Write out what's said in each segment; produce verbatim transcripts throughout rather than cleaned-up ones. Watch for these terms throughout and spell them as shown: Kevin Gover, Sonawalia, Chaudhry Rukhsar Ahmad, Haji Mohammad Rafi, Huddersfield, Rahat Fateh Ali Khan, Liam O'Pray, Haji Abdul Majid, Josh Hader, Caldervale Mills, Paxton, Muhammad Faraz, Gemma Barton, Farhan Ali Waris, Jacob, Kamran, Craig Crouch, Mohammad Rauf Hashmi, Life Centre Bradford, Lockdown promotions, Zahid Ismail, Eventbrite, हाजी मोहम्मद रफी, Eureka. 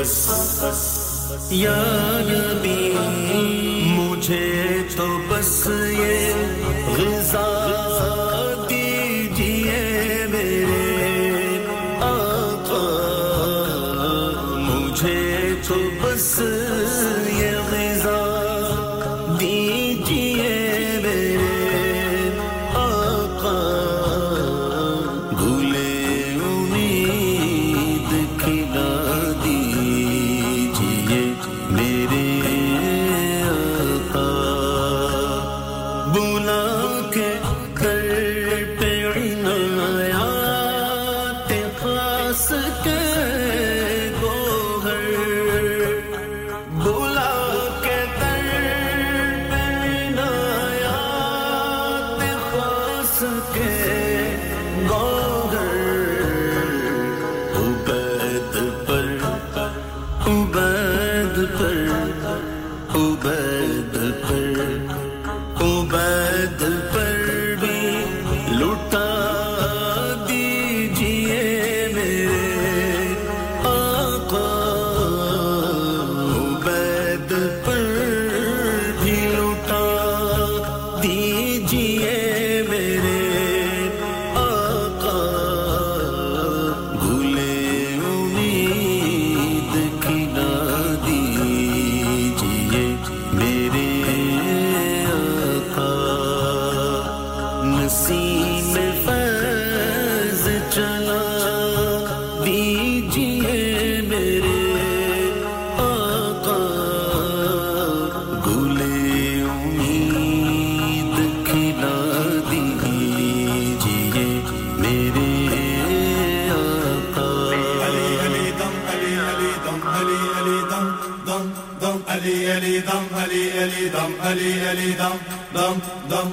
बस या नबी मुझे तो बस ये ग़िज़ा दीजिए मेरे आका मुझे तो बस ये ग़िज़ा दीजिए मेरे आका भूले उम्मीद की ना दीजिए मेरे आका बुला के कर पे इनायत खास के Ali Ali Dam Dam Dam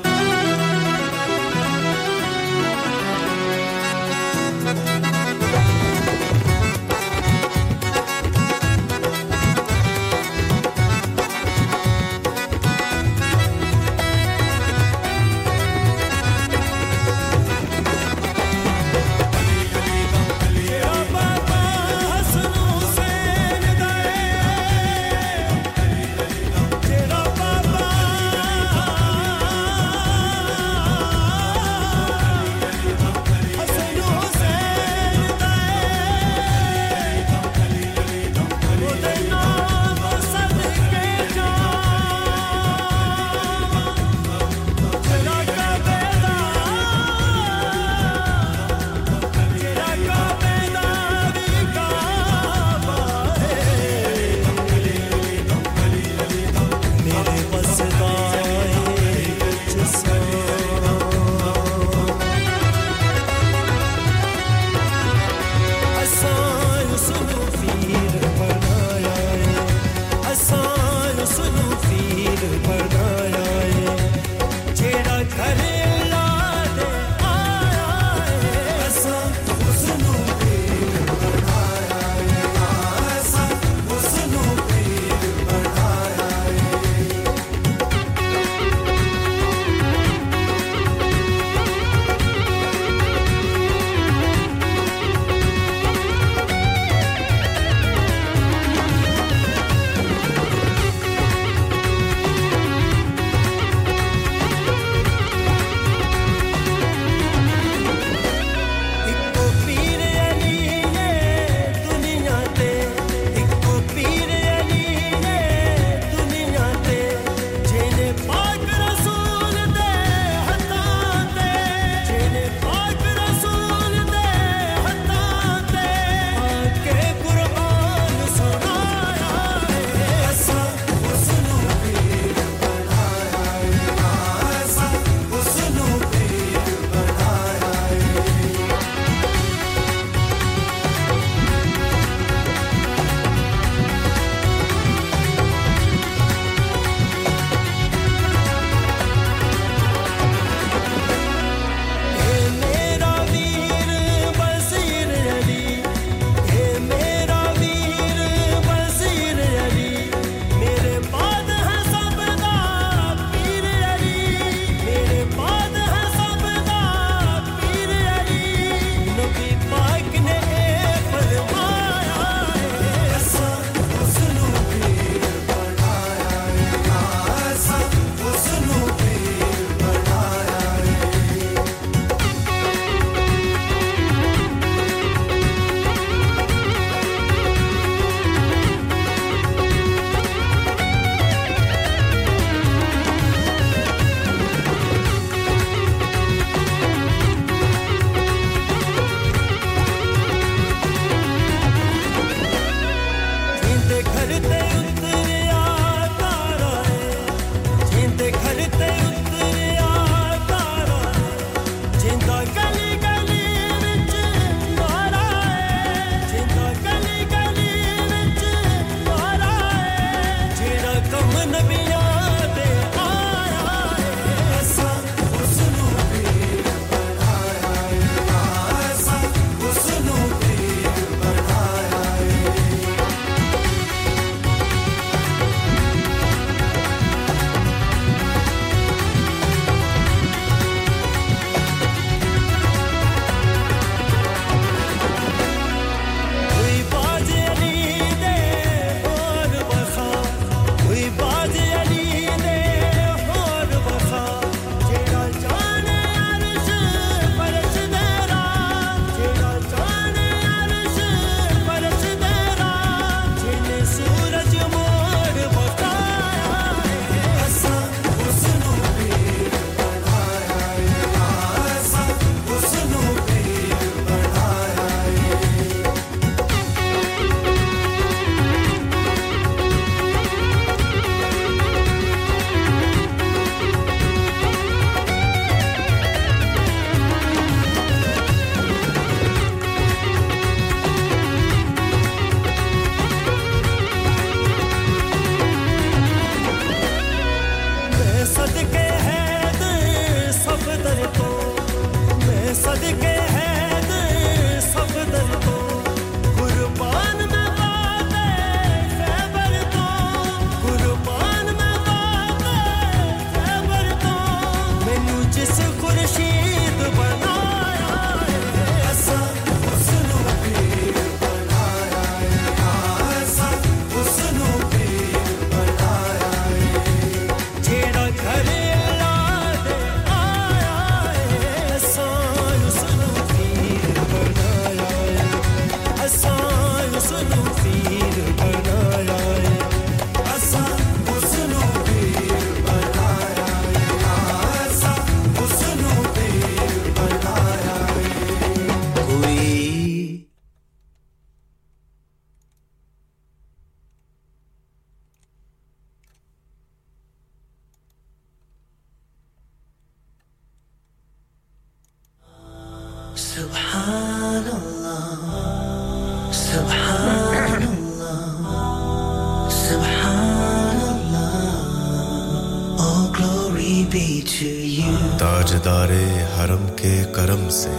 ताजदारे हरम के करम से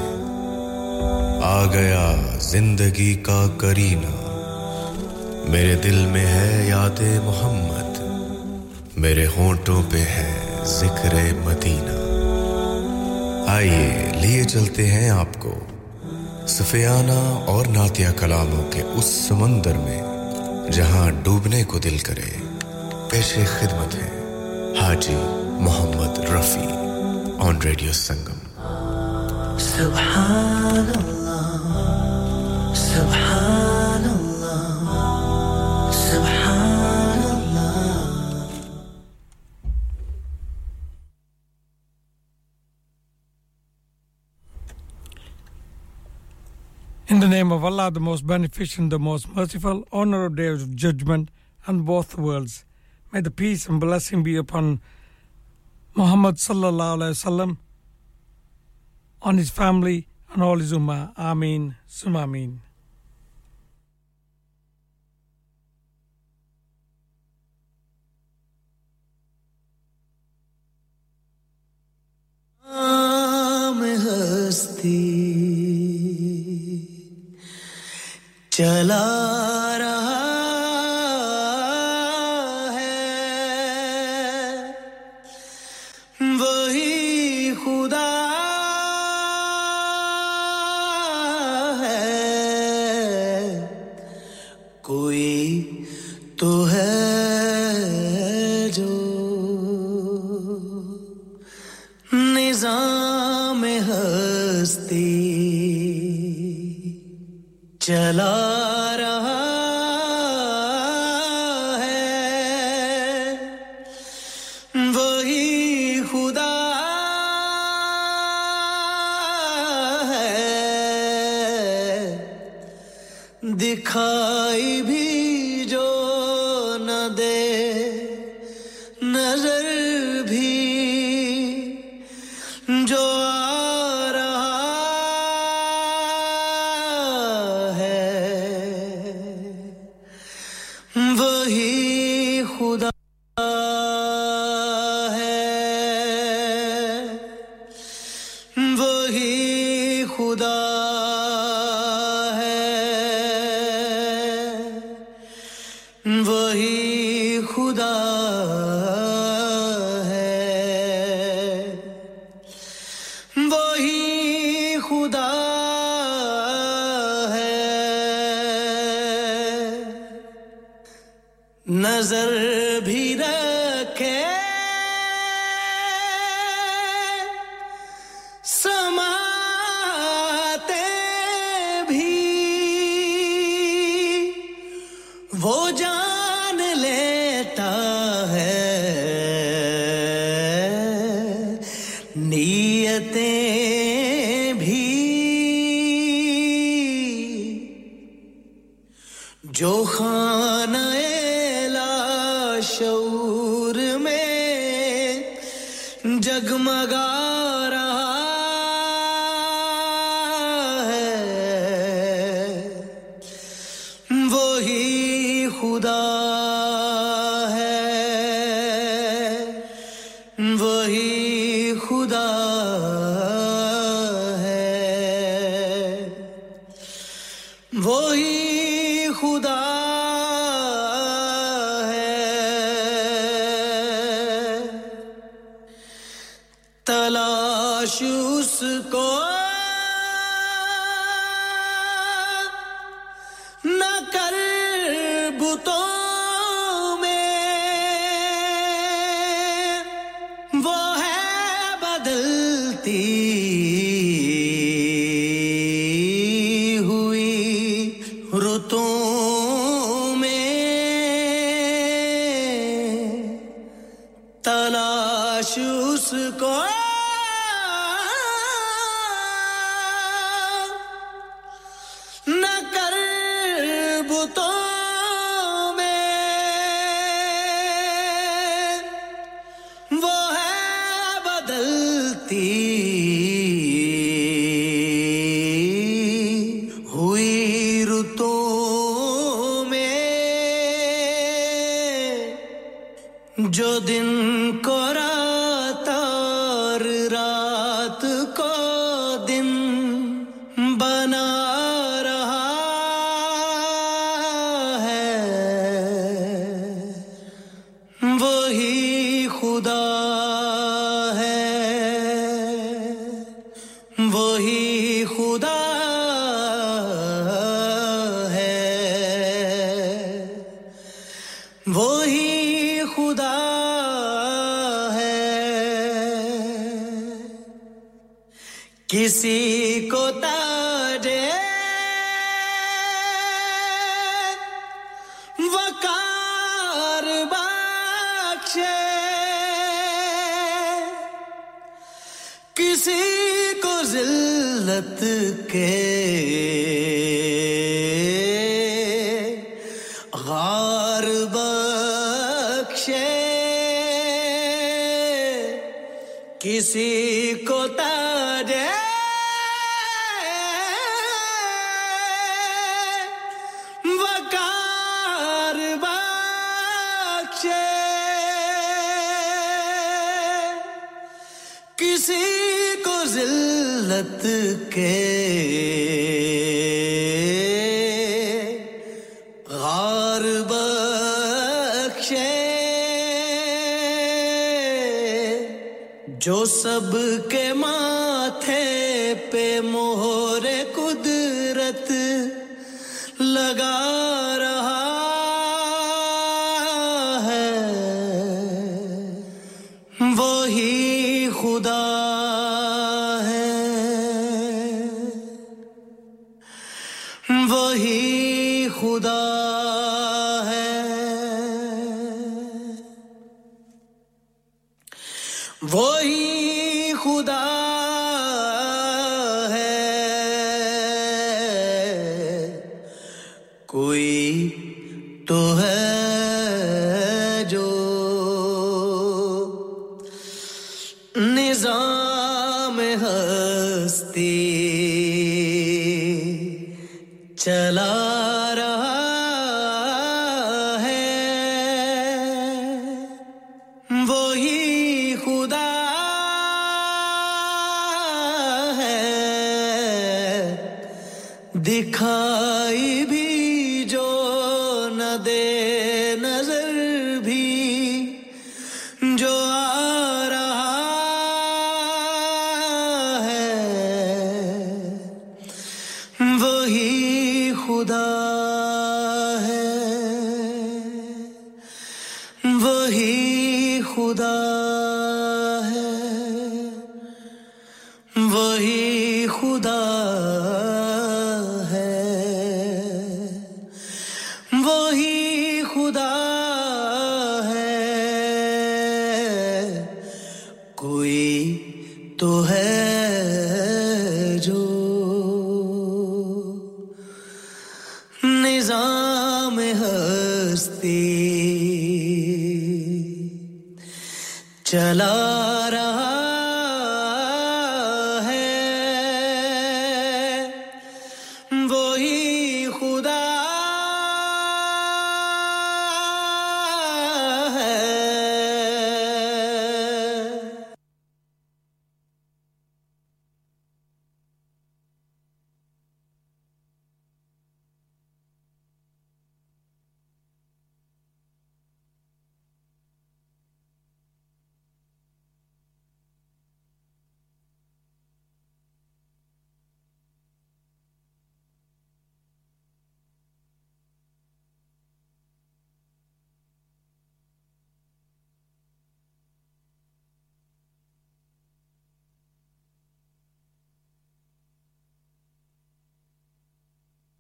आ गया जिंदगी का करीना मेरे दिल में है यादे मोहम्मद मेरे होंठों पे है जिक्रे मदीना आइए लिए चलते हैं आपको सफियाना और नातिया कलामों के उस समंदर में जहां डूबने को दिल करे पेशे खिदमत है हाजी मोहम्मद रफी on Radio Sangam Subhanallah Subhanallah Subhanallah In the name of Allah, the most beneficent, the most merciful, honor of day of judgment and both worlds. May the peace and blessing be upon Muhammad sallallahu alaihi wasallam on his family and all his ummah. Ameen, summa ameen. Aam hasti chala raha चला रहा है वही खुदा है दिखाई भी जो न दे नजर भी जो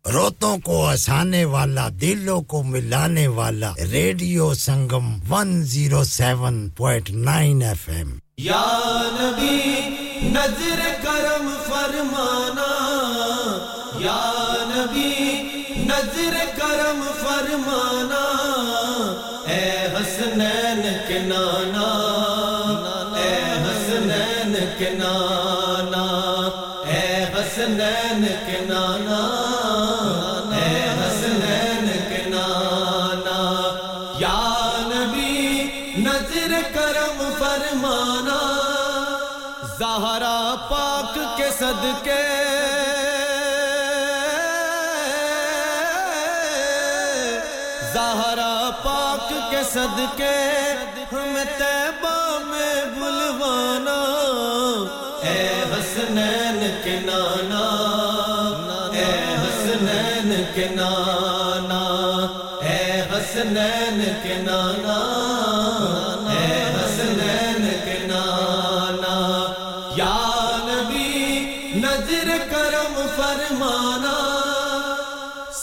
रोतों को हंसाने वाला दिलों को मिलाने वाला radio Sangam one oh seven point nine F M या नबी नजर करम फरमाना या नबी नजर करम फरमाना ए हसनैन के नाना ए हसनैन के नाना ए हसनैन के नाना ज़हरा पाक के सदके ज़हरा पाक के सदके हम तैबा में के नाना ए हसनैन के नाना ए हसनैन के नाना ए हसनैन के नाना या नबी नजर करम फरमाना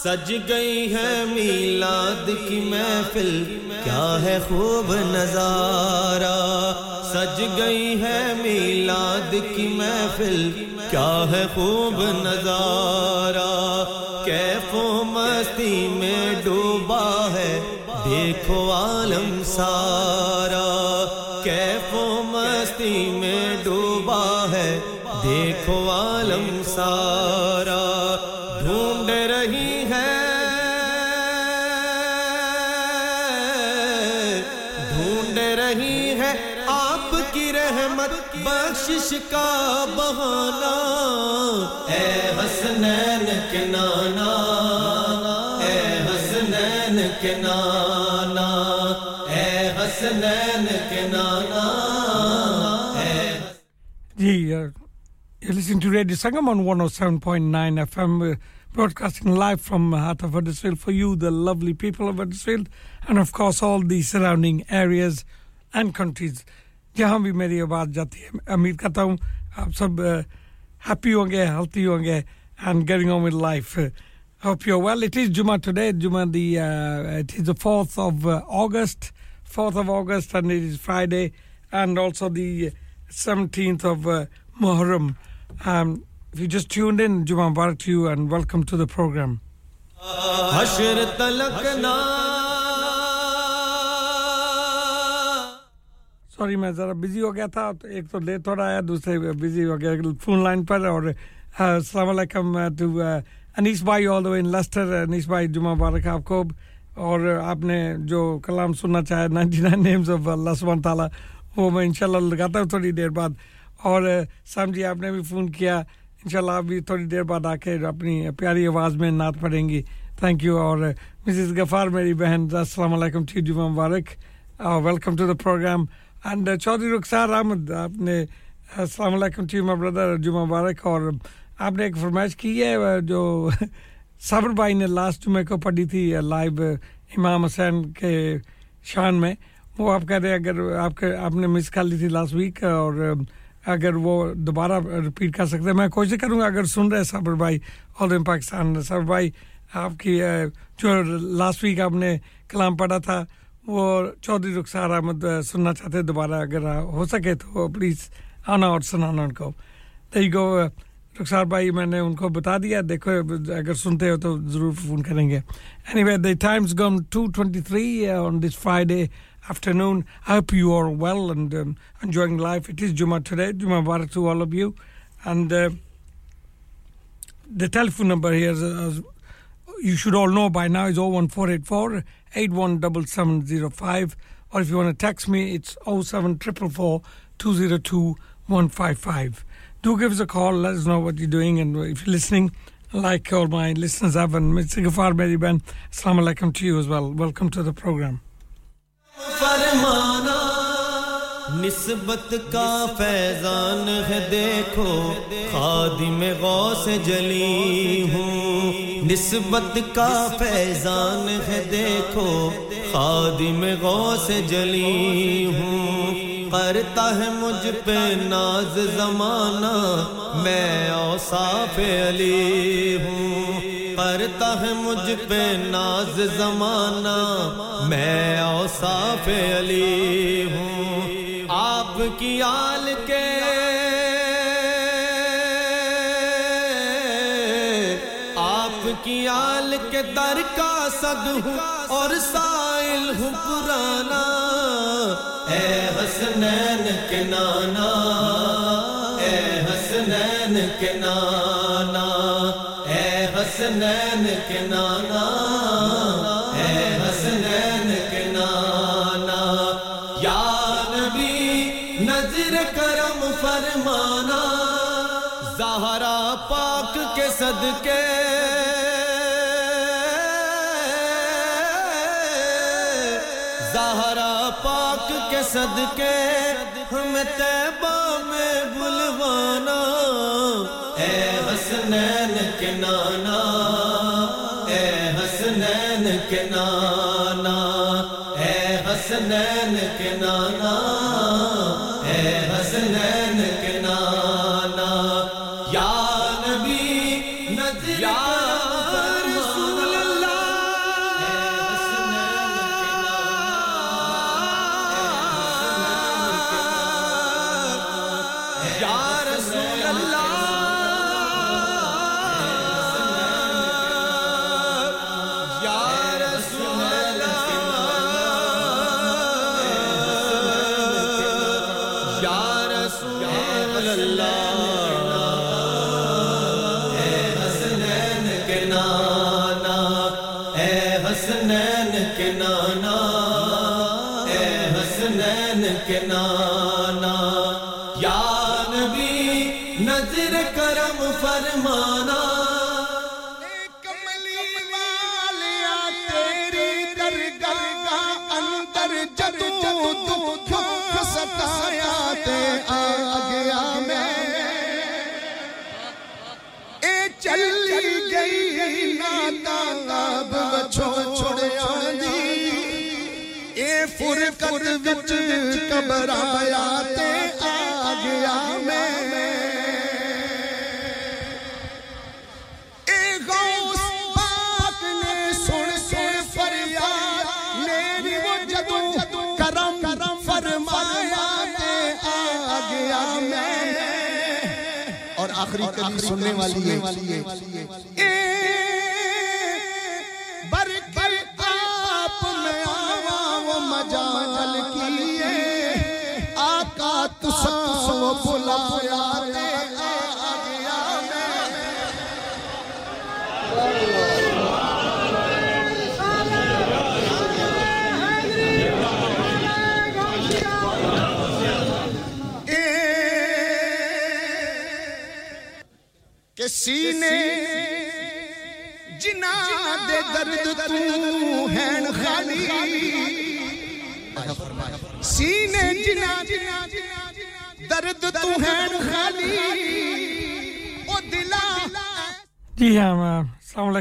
सज गई है मिलाद की महफिल क्या है खूब नजारा सज गई है मिलाद की महफिल क्या है खूब नजारा कैफो मस्ती में डूबा है देखो आलम सारा कैफो मस्ती में डूबा है देखो आलम सारा ढूंढ रही है ढूंढ रही है आपकी रहमत बख्शिश का बहाना ए हसनैन के नाना ए हसनैन के नाना ए हसनैन के नाना जी uh, you listen to Radio Sangam on one oh seven point nine F M uh, broadcasting live from heart of Huddersfield for you the lovely people of Huddersfield and of course all the surrounding areas and countries jahan bhi meri awaaz jaati hai umeed karta hu aap sab uh, happy honge healthy honge and getting on with life uh, hope you're well it is Jummah today Jummah the uh, it is the fourth of uh, August fourth of August and it is Friday and also the seventeenth of uh, Muharram um if you just tuned in Jummah Mubarak to you and welcome to the program Hashr talakna sorry मैं जरा busy हो गया था एक तो late थोड़ा आया दूसरे बिजी हो गया फोन लाइन पर और अस्सलाम वालेकुम टू अनीस भाई all the way in Leicester Anees भाई जुम्मा मुबारक आपको और आपने जो कलाम सुनना चाहे ninety-nine नेम्स ऑफ अल्लाह सुभान ताला वो मैं इंशाल्लाह लगाता हूं थोड़ी देर बाद और साम जी आपने भी फोन किया इंशाल्लाह भी थोड़ी देर बाद आके अपनी प्यारी आवाज में नात पढ़ेंगी थैंक यू और मिसेस गफार मेरी बहन अस्सलाम वालेकुम टू जुम्मा मुबारक welcome to the programme and uh, Chaudhry Rukhsar Ahmad aapne assalam alaikum to you, my brother Jummah Mubarak aur aapne ek farmaish ki hai jo Sabr bhai ne last Jummah ko padhi thi live uh, Imam Hussain ke shaan mein wo aap keh rahe agar aapke aapne miss kar li thi last week aur uh, agar wo dobara repeat kar sakte hain main koshish karunga agar sun rahe Sabr bhai all in Pakistan Sabr bhai aapki uh, jo last week aapne kalam padha tha वो चौधरी रुखसार अहमद सुनना चाहते दोबारा अगर हो सके तो please आना और सुनाना उनको देयर गो रुखसार भाई मैंने उनको बता दिया देखो अगर सुनते हो तो जरूर फोन करेंगे anyway the time's gum two twenty-three on this Friday afternoon I hope you are well and enjoying life it is जुमा टुडे जुमा मुबारक to all of you and the telephone number here you should all know by now is oh one four eight four eight one seven seven zero five or if you want to text me it's oh seven four four four two zero two one five five do give us a call let us know what you're doing and if you're listening like all my listeners have and Mr. Ghaffar Meri Ben assalamu alaikum to you as well welcome to the program निस्बत का फैजान है देखो खादिम गौस जली हूं निस्बत का फैजान है देखो खादिम गौस जली हूं करता है मुझ पे नाज जमाना मैं औसाफ अली हूं करता है मुझ पे नाज जमाना मैं औसाफ अली हूं आपकी आल के आपकी आल के दर का सद हूँ और साइल हूँ पुराना ए हसनैन के नाना ए हसनैन के नाना ए हसनैन के नाना ए हसनैन के नाना या नज़र करम फरमाना ज़हरा पाक के सदके ज़हरा पाक के सदके हमें तैबा में बुलवाना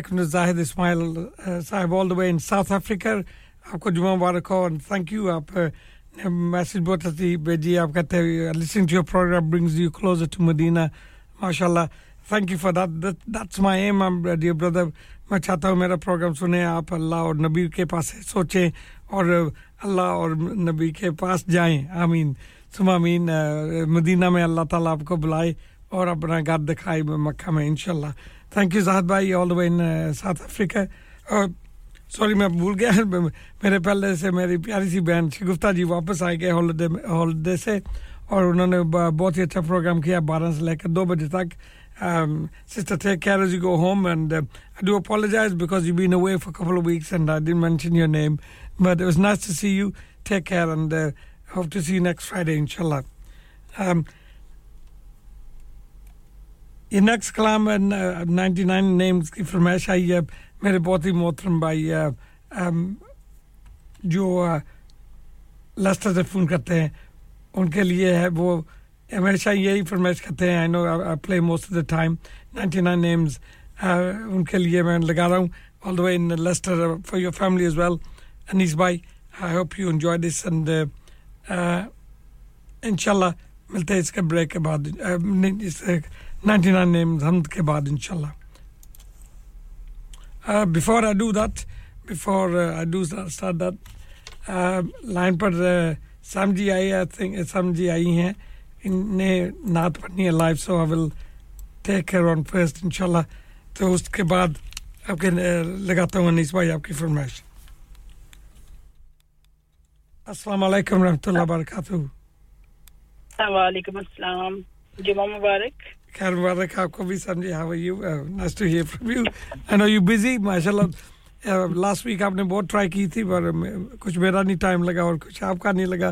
To Zahid Ismail uh, Sahib all the way in South Africa. Aapko Juma Mubarak ho and thank you. Aap uh, message bahut hathi bheji. Aap kehte hain listening to your program brings you closer to Medina. MashaAllah. Thank you for that. that that's my aim, I'm, uh, dear brother. Main chahta hu mera program sune aap Allah aur Nabi ke paas soche aur uh, Allah aur Nabi ke paas jaye. Ameen. Summa ameen. Uh, Medina mein Allah Taala aapko bulaye aur apna ghar dikhaye Makkah mein inshallah. Thank you Zahid bhai all the way in uh, South Africa. Uh, sorry main bhul gaya mere pehle se meri pyari si behan Shagufta ji wapas aaye gaye holiday holiday se aur unhone bahut hi acha program kiya twelve se lekar two baje tak. um, Sister take care as you go home and uh, I do apologize because you've been away for a couple of weeks and I didn't mention your name, but it was nice to see you. Take care and uh, hope to see you next Friday inshallah. um ये next कलाम ninety-nine names की फरमाइश आई है मेरे बहुत ही मोहतरम भाई जो लास्ट से फोन करते हैं उनके लिए है वो हमेशा यही फरमाइश करते हैं. I know I play most of the time ninety-nine names उनके लिए मैं लगा रहा हूं all the way in Leicester for your family as well. Anees भाई I hope you enjoy this and इंशाल्लाह मिलते हैं इसके ब्रेक के बाद ninety-nine names hamd ke baad inshallah. Uh, before I do that, before uh, I do start that, uh, line par uh, samjhi aayi I think uh, samjhi aayi hain inne naat padhni hai live, so I will take her on first inshallah. To uske baad aapke lagata hu Anis bhai aapki farmayish. Assalamu alaikum warahmatullahi wabarakatuh. Wa alaikum assalam. Juma mubarak. Khair mubarak aapko bhi samjhi. How are you? Uh, nice to hear from you. I know you busy mashallah. Uh, last week aapne bahut try ki thi par um, kuch mera nahi time laga aur kuch aapka nahi laga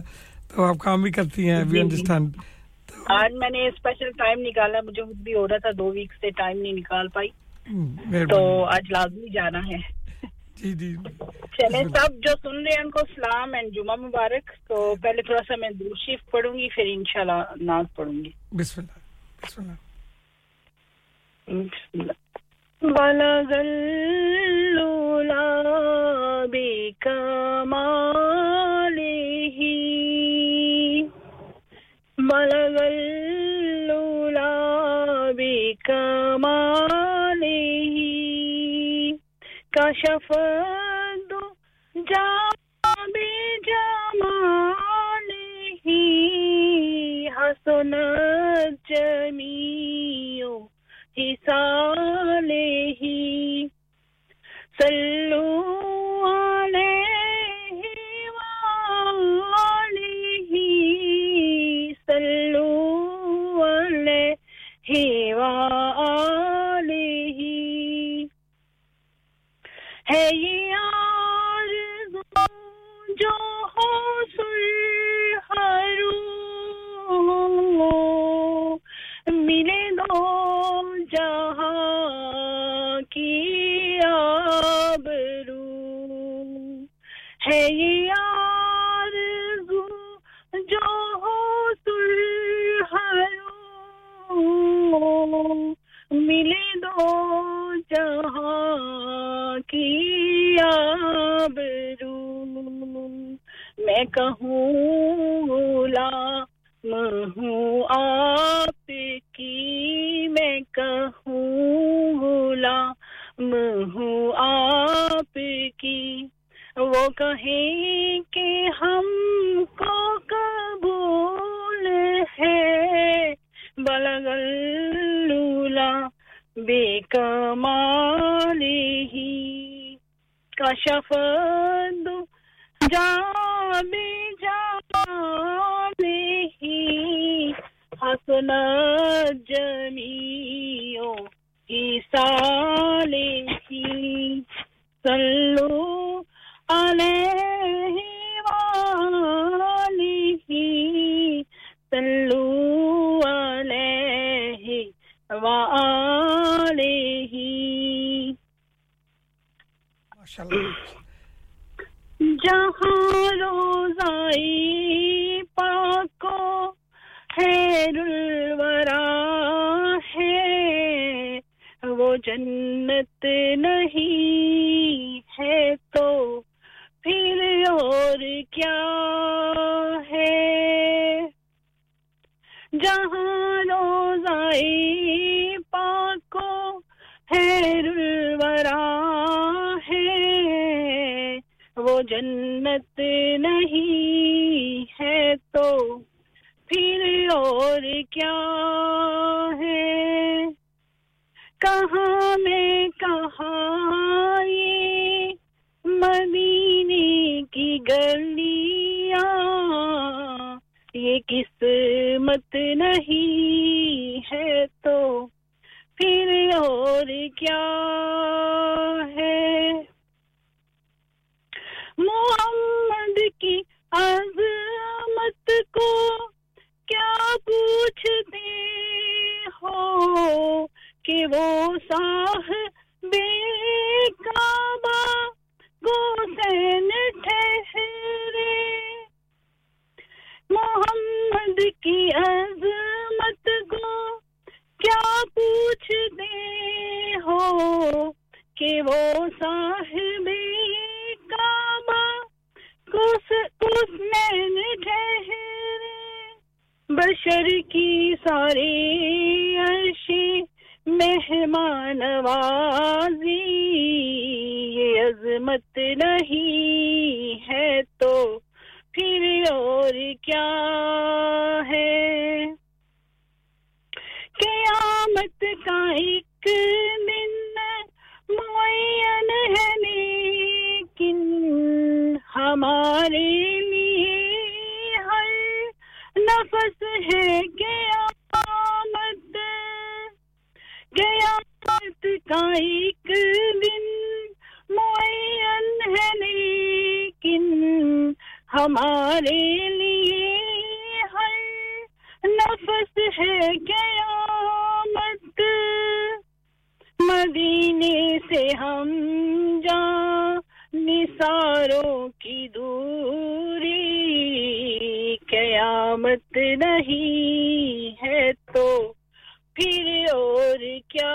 to aap kaam bhi karti hain. We understand. तो आज मैंने special time निकाला मुझे खुद भी हो रहा था दो वीक से टाइम नहीं निकाल पाई तो आज लाजमी जाना है. जी जी चलें सब जो सुन रहे हैं उनको सलाम एंड जुमा मुबारक. तो पहले थोड़ा सा मैं दूसरी पढ़ूंगी फिर इंशाल्लाह नात पढ़ूंगी. बिस्मिल्लाह बिस्मिल्लाह ونذلنا بكماله ونذلنا بكماله كشف الدجى بجماله حسن الجميع Hisalehi Sallu Alayhi Wa Alihi Sallu Alayhi Wa Alihi Hey Arzu Jo Husul Haru Mile Do जहां की आबरू है ये आरज़ू जो हो सुलहरो मिले दो जहां की आबरू मैं कहूं गुलाम हूं आपकी मैं कहूं गुलाम हूं आपकी वो कहें कि हमको कबूल है बलगल्लूला बेकमाली ही कशफद जाबी जाबी ही Hasna Jamiyo Isalehi Sallu Alayhi Wa Alihi Sallu Alayhi Wa Alihi MashaAllah Jahan Rozai Paako Khairul Wara hai wo jannat nahi hai to phir aur kya hai jahan rozai paako khairul wara hai wo jannat nahi hai to फिर और क्या है कहाँ मैं कहाँ ये मदीने की गलियाँ ये किस्मत नहीं है तो फिर और क्या है मोहम्मद की अज़मत को क्या पूछते हो कि वो साहबे काबा गोसैन ठहरे मोहम्मद की अज़मत को क्या पूछते हो कि वो साहबे काबा गोसैन ठहरे बशर की सारे अर्शे मेहमान नवाजी ये अज़मत नहीं है तो फिर और क्या है क़यामत का एक दिन मुअय्यन है लेकिन हमारे लिए नफस है क़यामत क़यामत का एक दिन मुअय्यन है लेकिन हमारे लिए हर नफस है क़यामत मदीने से हम जा निसारों की दूरी क़यामत नहीं है तो फिर और क्या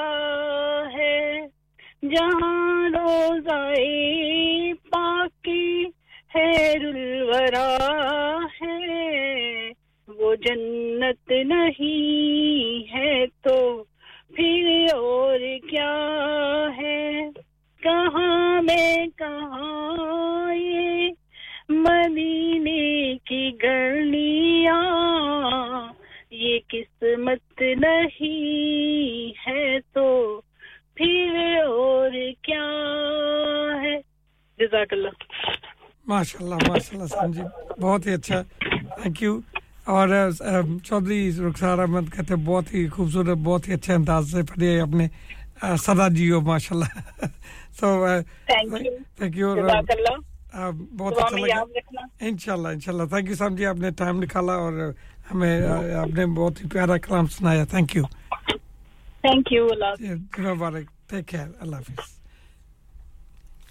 जन्नत नहीं है तो फिर और क्या है कहां में कहां ये मदीने की गलियां ये किस्मत नहीं है तो फिर और क्या है जज़ाकल्लाह माशाल्लाह माशाल्लाह समझी बहुत ही अच्छा थैंक यू और चौधरी रुखसार अहमद कहते बहुत ही खूबसूरत बहुत ही अच्छे अंदाज से पढ़े अपने सदा जियो माशाल्लाह so thank you thank you जज़ाकल्लाह बहुत अच्छा लगा इंशाल्लाह इंशाल्लाह थैंक यू समझी आपने टाइम निकाला और हमें आपने बहुत ही प्यारा कलाम सुनाया thank you Thank you, Allah. Yeah, take care, Allah Hafiz.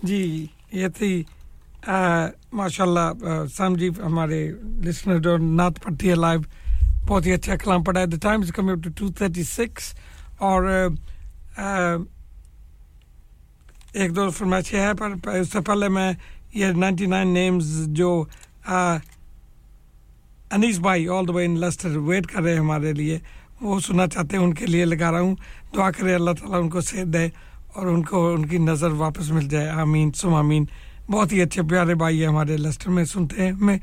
जी ये थी माशाल्लाह समजी हमारे लिसनर और नात पढ़ती है लाइव बहुत ही अच्छा कलाम पढ़ा है the time is coming up to two thirty-six और एक दो फरमाइश है पर उससे पहले मैं ये ninety-nine names जो अनीस भाई all the way in Leicester wait कर रहे हैं हमारे लिए वो सुनना चाहते हैं उनके लिए लगा रहा हूं दुआ करें अल्लाह ताला उनको सेहत दे और उनको उनकी नजर वापस मिल जाए आमीन सुमा आमीन बहुत ही अच्छे प्यारे भाई है हमारे लेस्टर में सुनते हैं मैं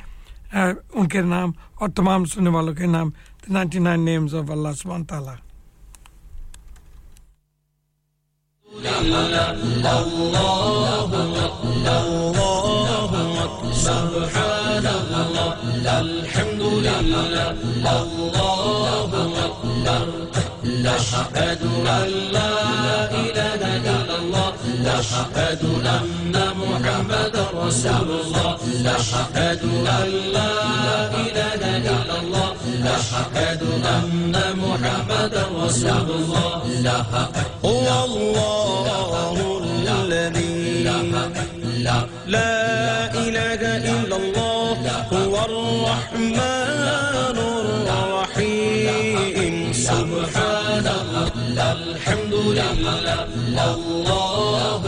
उनके नाम और तमाम सुनने वालों के नाम ninety-nine नेम्स ऑफ अल्लाह सुभान ताला أشهد أن لا إله إلا الله أشهد أن محمدا رسول الله أشهد أن لا إله إلا الله أشهد أن محمدا رسول الله هو الله الذي لا إله إلا الله هو الرحمن الرحيم سبحانه الحمد لله الله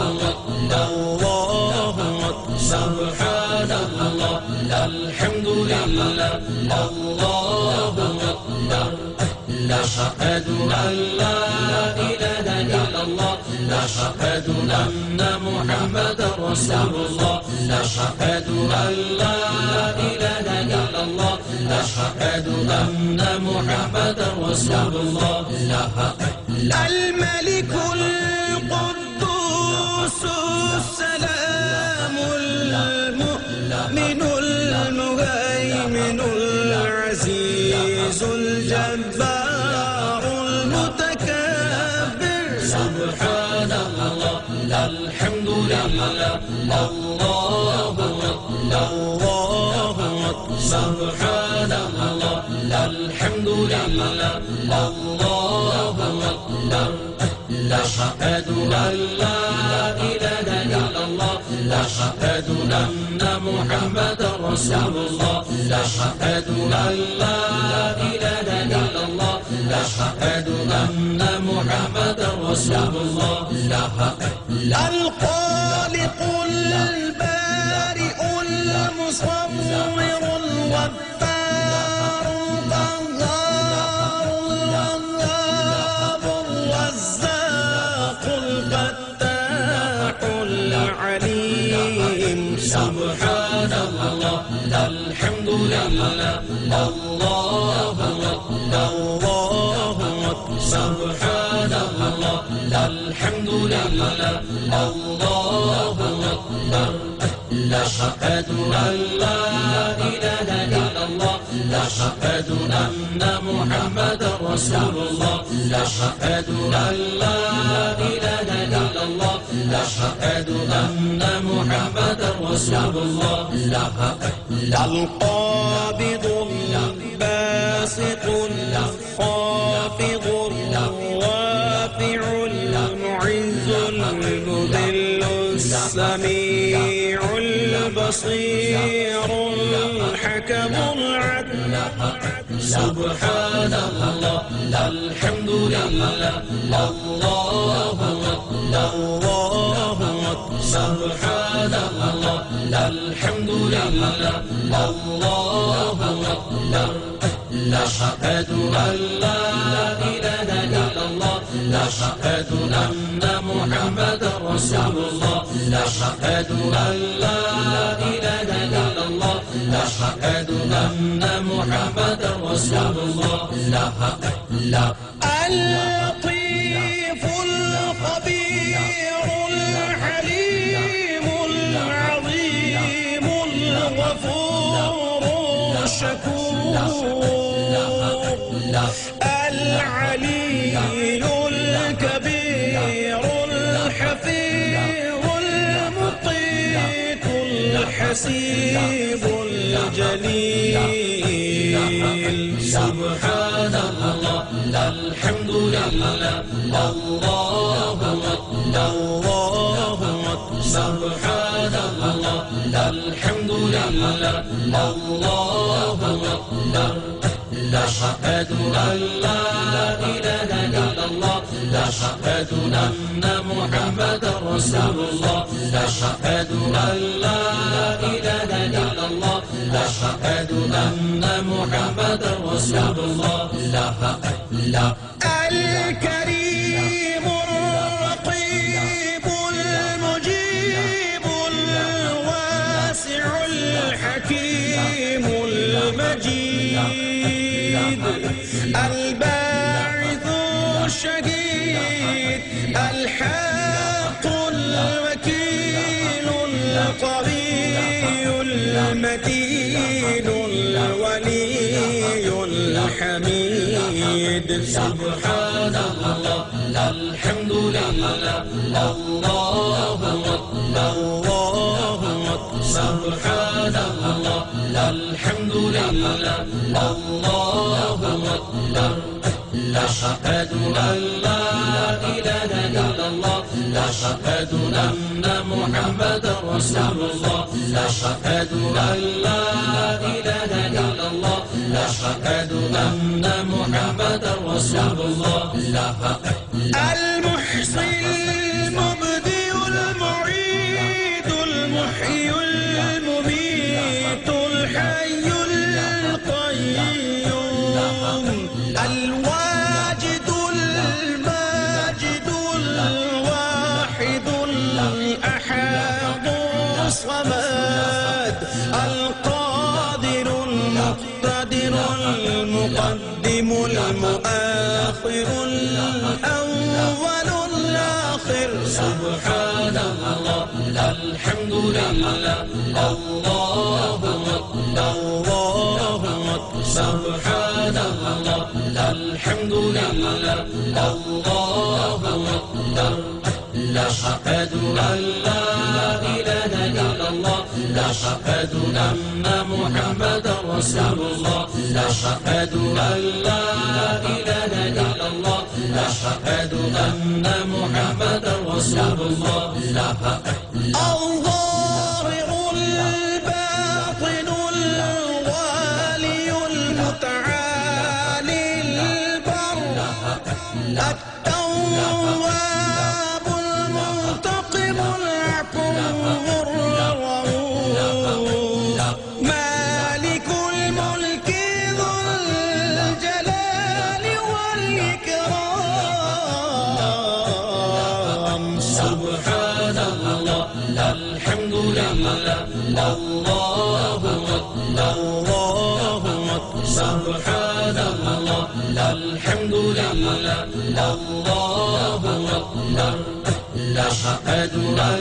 الله سبحان الله الحمد لله الله أشهد أن لا إله إلا الله أشهد أن محمدا رسول الله أشهد أن لا إله إلا الله أشهد أن محمدا رسول الله الملك القدوس السلام المؤمن المهيمن العزيز الجبار المتكبر سبحان الله الحمد لله الله الله سبحان الله الحمد لله الله أشهد أن لا إله إلا الله أشهد أن محمدا رسول الله أشهد أن لا إله إلا الله أشهد أن محمدا رسول الله الخالق البارئ المصور سبحان الله الحمد لله الله الله سبحان الله الحمد لله الله أشهد أن لا إله إلا الله أشهد أن محمدا رسول الله أشهد أن لا إله إلا الله أشهد أن محمدا رسول الله القابض الباسط الخافض الرافع المعز المذل السميع البصير الحكم العدل سبحان الله الحمد لله الله الله سبحان الله الحمد لله الله la shahadu alla ilaha illallah la shahadu anna muhammadar rasulullah la shahadu alla ilaha illallah la shahadu anna muhammadar rasulullah la la al-latif al-khabir الحليم العظيم الغفور الشكور العلي الكبير الحفيظ المطيع الحسيب الجليل سبحان الله الحمد لله الله الله سبحان الله الحمد لله الله أكبر لا شهادة لا إله إلا الله لا شهادة أن محمد رسول الله لا شهادة لا إله إلا الله لا شهادة أن محمد رسول الله لا لا الكريم الحكيم المجيد الباعث الشهيد الحق الوكيل القوي المتين الولي الحميد سبحان الله الحمد لله الله الله سبحان الله الحمد لله الله أكبر لا شهادة لا إله إلا الله لا شهادة أن محمد رسول الله لا شهادة لا إله إلا الله لا شهادة أن محمد رسول الله لا المحصي المبدي المعيد المحيي المميت الحي القيوم الواجد الماجد الواحد الأحد الصمد القادر المقتدر المقدم المؤخر الأول الآخر سبحان الله الحمد لله الله أكبر الله أكبر سبحان الله الحمد لله الله أكبر لا شهادة لا إله إلا الله لا شهادة أن محمد رسول الله لا شهادة لا إله إلا الله لا شهادة أن محمد رسول الله لا الظاهر الباطن الغالي المتعالي البر التواب المنتقم العفو الرؤوف مالك الملك ذو الجلال والإكرام سبحان الله الحمد لله الله أكبر الله أكبر سبحان الله الحمد لله الله أكبر لا شهادة لا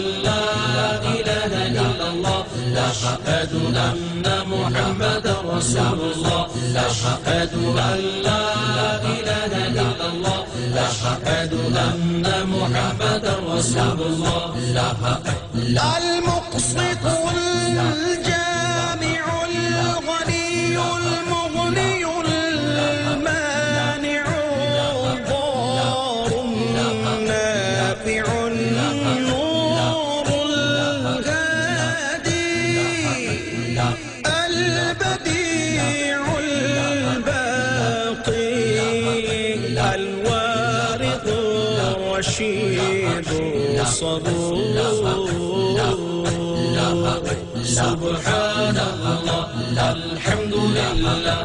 إله إلا الله لا شهادة أن محمد رسول الله لا شهادة لا إله إلا الله لا شهادة أن محمد رسول الله لا المقسط الجامع الغني المغني المانع الضار النافع سبحان الله الحمد لله الله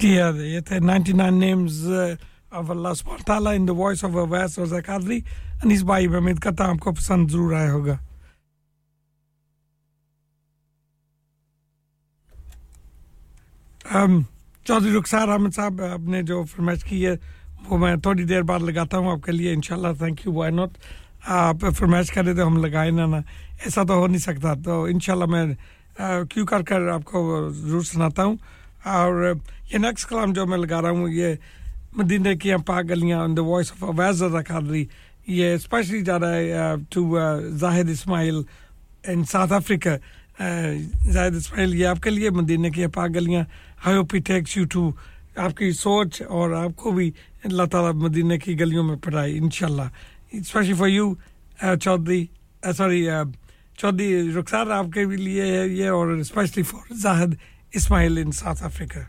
Yeah, the ninety-nine names uh, of Allah subhanahu wa ta'ala in the voice of a verse of Chaudhry and his bhai Hamid ka ta aapko pasand zarur aaya hoga. um Chaudhry Rukhsar Ahmad sahab apne jo farmayish ki hai wo main thodi der baad lagata hu aapke liye inshallah. Thank you, why not. aap farmayish kare to hum lagaye na na aisa to ho nahi sakta, to inshallah main क्यों कर कर आपको जरूर सुनाता हूं. और ये next कलाम जो मैं लगा रहा हूं ये मदीने की पाक गलियां on the voice of Owais ज़रा कादरी, ये स्पेशली जा रहा है to Zahid Ismail in South Africa. Zahid Ismail, ये आपके लिए मदीने की पाक गलियां. I hope it takes you to आपकी सोच और आपको भी अल्लाह ताला मदीने की गलियों में पढ़ाए इंशाल्लाह. Specially for you Chaudhry, sorry Chaudhry Rukhsar aapke liye hai ye, aur especially for Zahid Ismail in South Africa.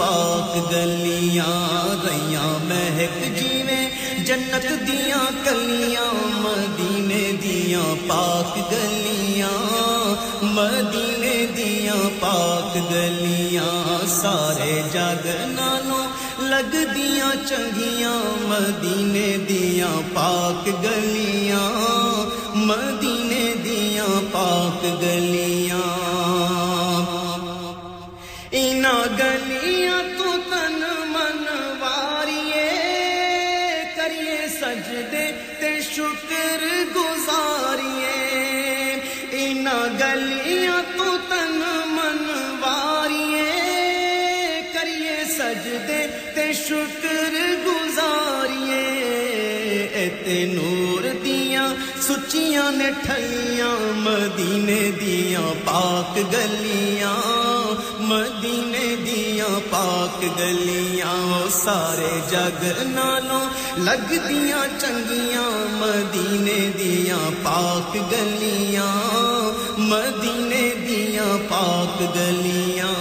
पाक गलियां रहियां महक जीवे जन्नत दियां कलियां मदीने दियां पाक गलियां मदीने दियां पाक गलियां सारे जग नालों लग दियां चंगियां मदीने दियां पाक गलियां मदीने दियां पाक गलियां इना गलियां तू तन मन वारिए करिए सजदे ते शुक्र गुजारिए इना गलियां तू तन मन वारिए करिए सजदे ते शुक्र गुजारिए एते नूर दियां सुचियां ने ठलियां मदीने दियां पाक गलियां मदीने दियां पाक गलियां सारे जग नालों लग दियां चंगियां मदीने दियां पाक गलियां मदीने दियां पाक गलियां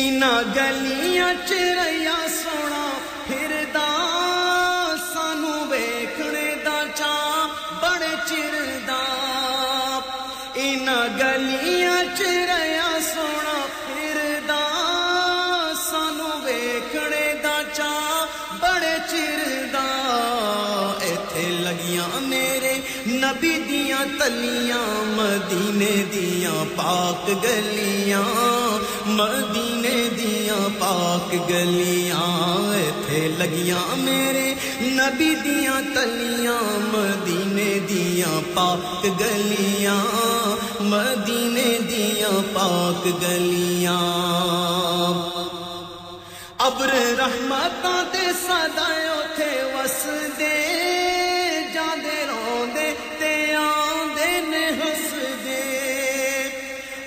इना गलियां चिरया सोना फिरदा सानू देखने दा चा बड़े चिरदा इना गलियां नबी दियां तलियां मदीने दियां पाक गलियां मदीने दियां पाक गलियां एथे लगियां मेरे नबी दियां तलियां मदीने दियां पाक गलियां मदीने दियां पाक गलियां अब्र रहमतां ते सदा ओथे वसदे जांदे रोंदे ते आंदे ने हसदे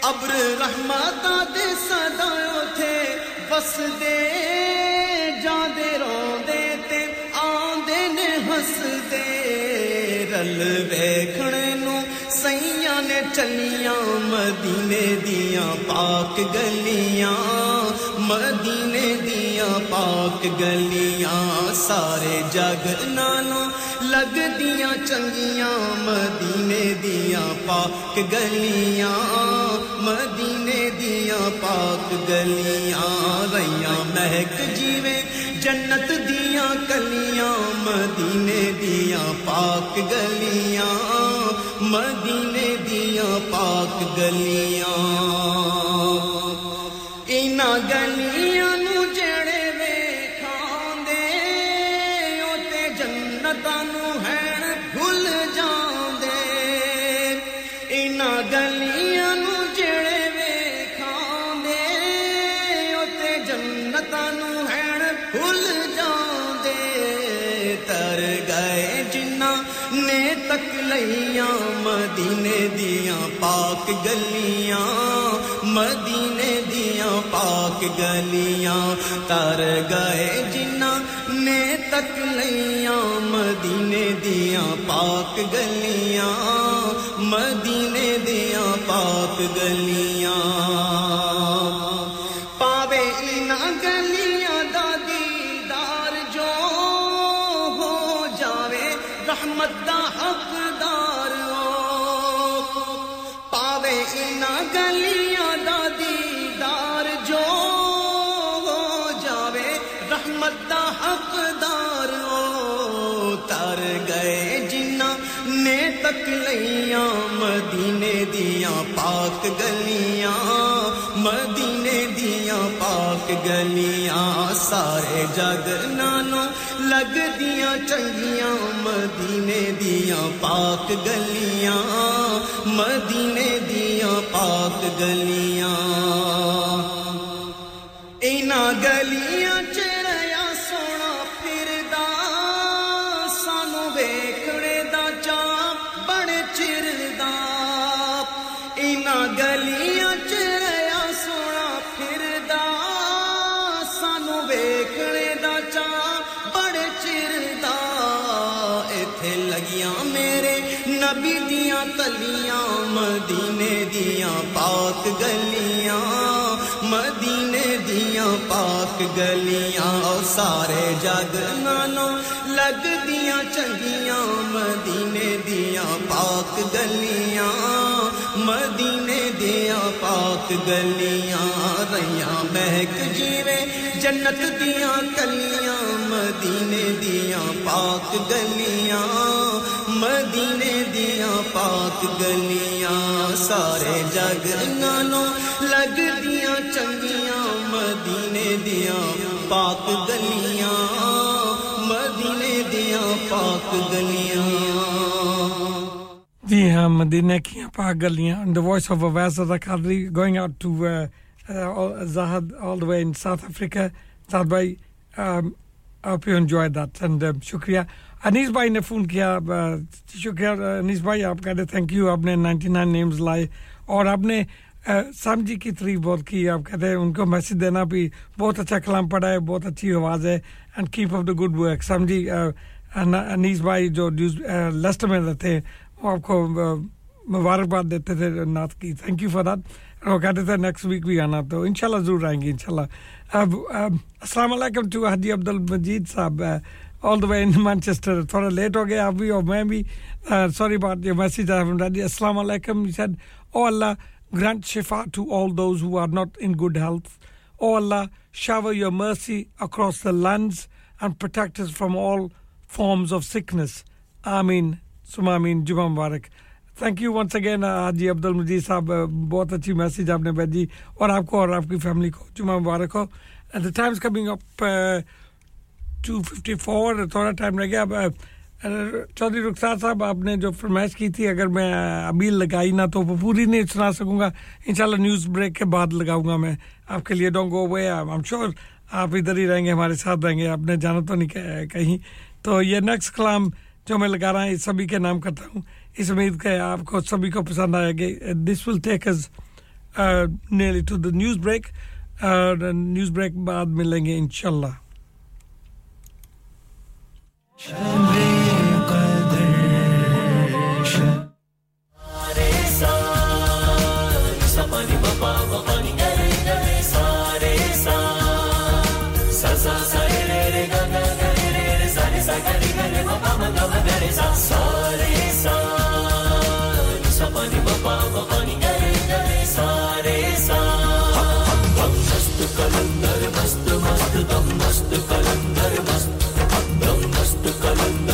अब्र रहमतां ते सदा ओथे वसदे जांदे रोंदे ते आंदे ने हसदे रल वेखणे नु सईयां ने चलियां मदीने दियां पाक गलियां मदीने दियां पाक गलियां सारे जग नालों लग दियां चंगियां मदीने दियां पाक गलियां मदीने दियां पाक गलियां रहियां महक जीवे जन्नत दियां कलियां मदीने दियां पाक गलियां मदीने दियां पाक गलियां इना गलियां नु जड़े वेखा मदीने दिया पाक गलियां मदीने दिया पाक गलियां तर गए जिन्ना ने तक लिया मदीने दिया पाक गलियां मदीने दिया पाक गलियां गलियां मदीने दिया पाक गलियां मदीने दिया पाक गलियां सारे जग नानों लग दिया चंगियां मदीने दिया पाक गलियां मदीने दिया पाक गलियां इना गलियां मदीने दिया पाक गलियां मदीने दिया पाक गलियां सारे जग नानो लग दिया चंगियां मदीने दिया पाक गलियां मदीने दिया पाक गलियां रहियां महक जीवे जन्नत दिया कलियां मदीने दिया पाक गलियां मदीने दिया पाक गलियां सारे जग नानो लग दिया चंगियां मदीने दिया पाक गलियां मदीने दिया पाक गलियां जी हां मदीने की पाक गलियां the voice of Wazir Qadri going out to uh, uh, Zahid all the way in South Africa that way um I hope you enjoyed that and um, shukriya Anis bhai ne phone kiya shukriya Anis bhai aapka thank you aapne ninety-nine names laye aur aapne samjhi ki tareef bahut ki aap kehte hain unko message dena bhi bahut acha kalam padha hai bahut achhi awaaz hai and keep up the good work samjhi Anis bhai jo Leicester mein rehte hain aapko mubarakbad dete the naat ki thank you for that aur kehte the next week bhi aana to inshallah zarur aayenge inshallah assalam alaikum to Haji Abdul Majid sahab all the way in Manchester thoda late ho gaya abhi aur main bhi sorry about your message I haven't read assalam alaikum he said oh Allah grant shifa to all those who are not in good health oh Allah shower your mercy across the lands and protect us from all forms of sickness Ameen summa ameen Juma Mubarak thank you once again Haji Abdul Majid sahab bahut achhi message aapne bheji aur aapko aur aapki family ko Juma Mubarak ho and the time's coming up uh, two fifty-four thoda time reh gaya ab Chaudhry Rukhsar sahab aapne jo farmaish ki thi agar main abhi lagai na to wo puri nahi suna sakunga inshallah news break ke baad lagaunga main aapke liye don't go away I'm sure aap idhar hi rahenge hamare sath rahenge aapne jana to nahi kahin to ye next kalam jo main laga raha hu sabhi ke naam karta hu is umeed ke aapko sabhi ko pasand aayega this will take us uh, nearly to the news break uh, the news break baad milenge inshallah Shamli Qadr Shah Kalendar mast mast kalendar mast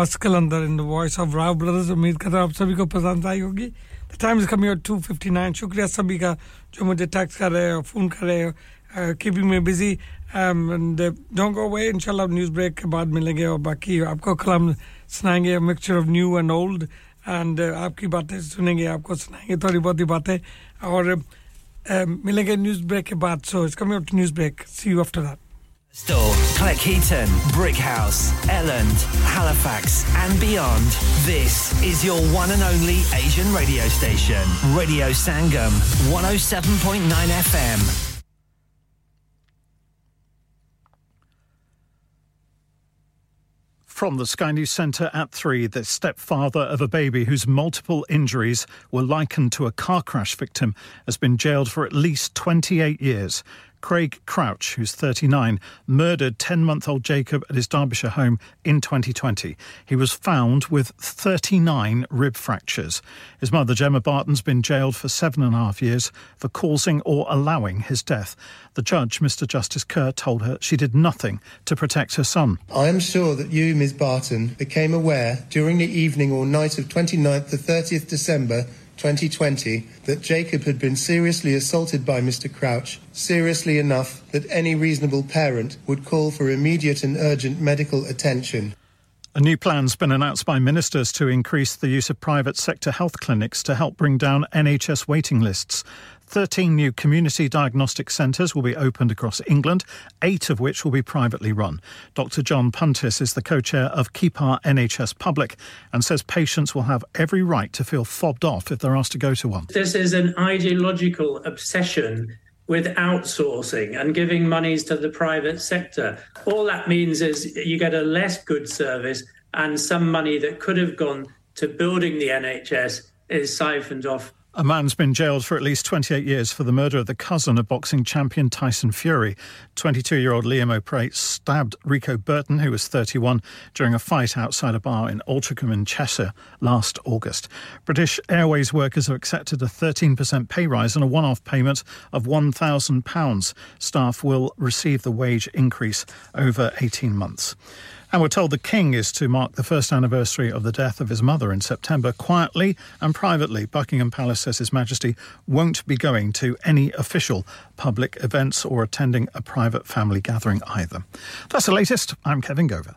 Muscalander in the voice of Rao Brothers. उम्मीद करता हूं आप सभी को पसंद आई होगी. The time is coming at two fifty-nine. शुक्रिया सभी का जो मुझे text कर रहे हो, phone कर रहे हो, keeping me busy. Um, and don't go away. Inshallah news break के बाद मिलेंगे और बाकी आपको कलाम सुनाएंगे, a mixture of new and old, and uh, आपकी बातें सुनेंगे, आपको सुनाएंगे थोड़ी बहुत ही बातें और uh, मिलेंगे news break के बाद. So it's coming up to news break. See you after that. Store, Cleckheaton, Brickhouse, Elland, Halifax and beyond. This is your one and only Asian radio station. Radio Sangam, one oh seven point nine F M. From the Sky News Centre at three, the stepfather of a baby whose multiple injuries were likened to a car crash victim has been jailed for at least twenty-eight years. Craig Crouch, who's thirty-nine, murdered ten-month-old Jacob at his Derbyshire home in twenty twenty. He was found with thirty-nine rib fractures. His mother, Gemma Barton, has been jailed for seven and a half years for causing or allowing his death. The judge, Mr Justice Kerr, told her she did nothing to protect her son. I am sure that you, Ms Barton, became aware during the evening or night of twenty-ninth to thirtieth December twenty twenty that Jacob had been seriously assaulted by Mr Crouch, seriously enough that any reasonable parent would call for immediate and urgent medical attention. A new plan's been announced by ministers to increase the use of private sector health clinics to help bring down N H S waiting lists. thirteen new community diagnostic centres will be opened across England, eight of which will be privately run. Doctor John Puntis is the co-chair of Keep Our N H S Public and says patients will have every right to feel fobbed off if they're asked to go to one. This is an ideological obsession with outsourcing and giving monies to the private sector. All that means is you get a less good service, and some money that could have gone to building the N H S is siphoned off. A man's been jailed for at least twenty-eight years for the murder of the cousin of boxing champion Tyson Fury. twenty-two-year-old Liam O'Pray stabbed Rico Burton, who was thirty-one, during a fight outside a bar in Altrincham in Cheshire last August. British Airways workers have accepted a thirteen percent pay rise and a one-off payment of one thousand pounds. Staff will receive the wage increase over eighteen months. And we're told the King is to mark the first anniversary of the death of his mother in September quietly and privately. Buckingham Palace says His Majesty won't be going to any official public events or attending a private family gathering either. That's the latest. I'm Kevin Gover.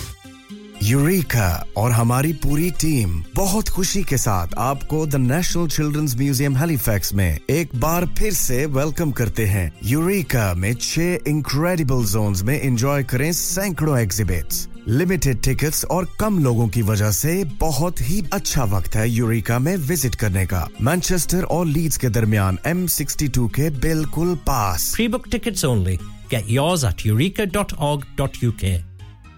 Eureka और हमारी पूरी team बहुत खुशी के साथ आपको The National Children's Museum Halifax में एक बार फिर से वेलकम करते हैं Eureka में छह incredible zones में enjoy करें सैकड़ों exhibits Limited tickets और कम लोगों की वजह से बहुत ही अच्छा वक्त है यूरेका में विजिट करने का मैनचेस्टर और लीड्स के दरमियान M sixty-two के बिल्कुल पास Pre-book tickets only. Get yours at eureka dot org dot U K.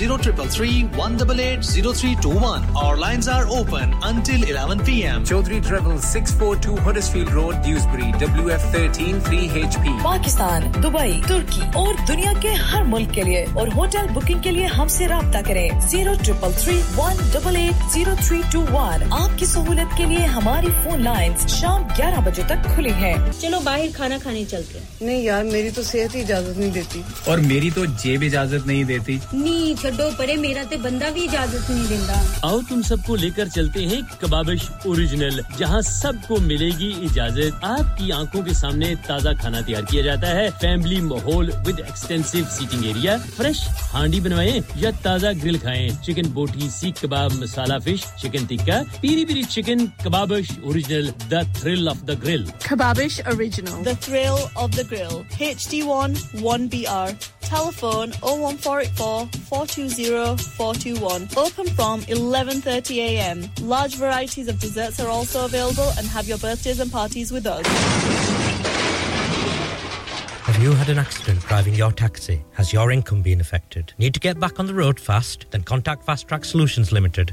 zero triple three, one eight eight, zero three two one. Our lines are open until eleven p m. Chaudhry Travel, six forty-two Huddersfield Road, Dewsbury, W F one three three H P. Pakistan, Dubai, Turkey और दुनिया के हर मुल्क के लिए और hotel booking के लिए हमसे राब्ता करें zero triple three, one eight eight, zero three two one. आपकी सहूलियत के लिए हमारी फोन लाइंस शाम eleven बजे तक खुली हैं. चलो बाहर खाना खाने चलते हैं. नहीं यार, मेरी तो सेहत ही इजाजत नहीं देती. और मेरी तो जेब इजाजत नहीं देती. नहीं छोड़ो परे, मेरा ते बंदा भी इजाजत नहीं देता. आओ तुम सबको लेकर चलते हैं कबाबिश ओरिजिनल, जहां सबको मिलेगी इजाजत. आपकी आंखों के सामने ताजा खाना तैयार किया जाता है. फैमिली माहौल with extensive seating area. Fresh handi बनवाएं या ताजा ग्रिल खाएं. Chicken boti, seekh kebab, masala fish, chicken tikka, peri peri chicken. Kababish original, the thrill of the grill. Kababish original, the thrill of the grill. H D one one B R. Telephone oh one four eight four, four two zero, four two one. Open from eleven thirty a m. Large varieties of desserts are also available, and have your birthdays and parties with us. Have you had an accident driving your taxi? Has your income been affected? Need to get back on the road fast? Then contact Fast Track Solutions Limited,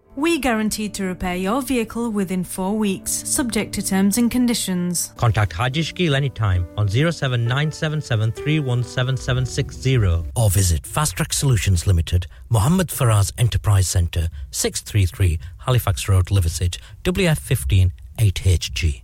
We guarantee to repair your vehicle within four weeks, subject to terms and conditions. Contact Haji Shkil anytime on zero seven nine seven seven three one seven seven six zero or visit Fast Track Solutions Limited, Muhammad Faraz Enterprise Centre, six thirty-three Halifax Road, Liversedge, W F fifteen eight H G.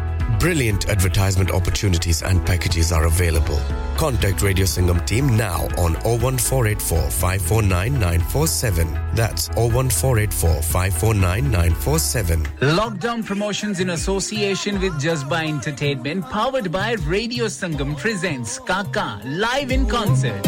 Brilliant advertisement opportunities and packages are available. Contact Radio Sangam team now on zero one four eight four five four nine nine four seven. That's zero one four eight four five four nine nine four seven. Lockdown promotions in association with Just Buy Entertainment, powered by Radio Sangam, presents Kaka live in concert.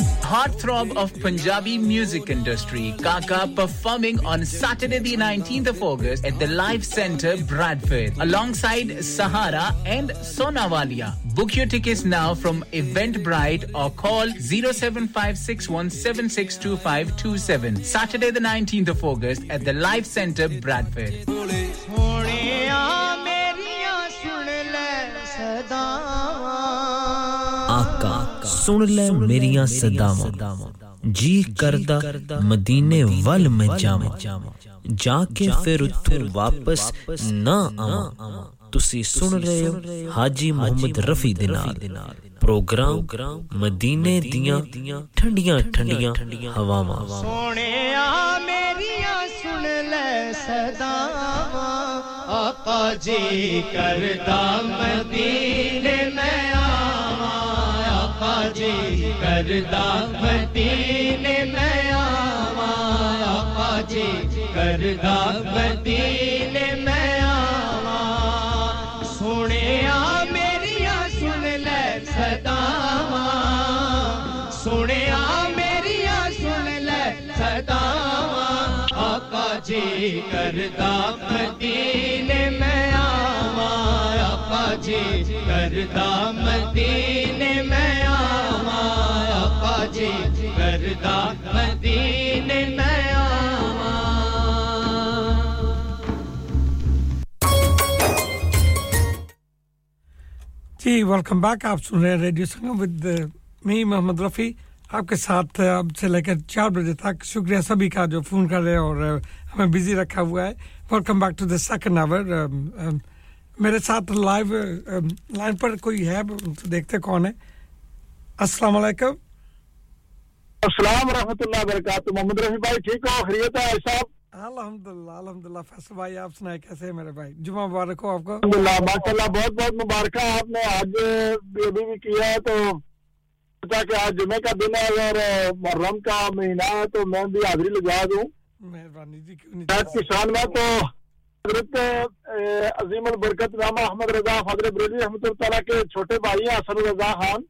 Heartthrob of Punjabi music industry, Kaka performing on Saturday the nineteenth of August at the Life Centre Bradford alongside Sahara and Sonawalia. Book your tickets now from Eventbrite or call zero seven five six one seven six two five two seven. Saturday the nineteenth of August at the Life Centre Bradford. सुन ले मेरियां सदावां जी करदा मदीने वल में जावां जाके फिर उत्थे वापस ना आवां तुसी सुन रहे हो हाजी मोहम्मद रफी दे नाल प्रोग्राम मदीने दियां ठंडियां ठंडियां हवावां सोहणिया मेरियां सुन ले सदावां आका जी करदा मदीने में जी करदा मदीने में आवा आका जी करदा मदीने में आवा सुनिया मेरिया सुन ले सदावा सुनिया मेरिया सुन ले सदावा आका जी करदा मदीने में आवा आका जी करदा मदीने में जी करदा मदीने में आवा जी वेलकम बैक आप सुन रहे हैं radio Sangam with me Mohammad Rafi आपके साथ अब से लेकर चार बजे तक शुक्रिया सभी का जो फोन कर रहे हैं और हमें बिजी रखा हुआ है welcome back to the second hour मेरे साथ लाइव लाइन पर कोई है तो देखते कौन है अस्सलाम वालेकुम अस्सलाम रहमतुल्लाह बरकातहू मोहम्मद रफी भाई ठीक हो खैरियत है साहब अल्हम्दुलिल्लाह अल्हम्दुलिल्लाह फैसल भाई आप सुनाए कैसे हैं मेरे भाई जुम्मा मुबारक हो आपको अल्हम्दुलिल्लाह माशाल्लाह बहुत-बहुत मुबारक है आपने आज अभी भी किया है तो पता कि आज जुमे का दिन है और मुहर्रम का महीना है तो मैं भी हाजिरी लगा दूं मेहरबानी जी क्यों नहीं आज की शान में तो हजरत अजीम अल बरकत नामा अहमद रजा हजरत बरेलवी रहमतुल्लाह तआला के छोटे भाई हैं हसन रजा खान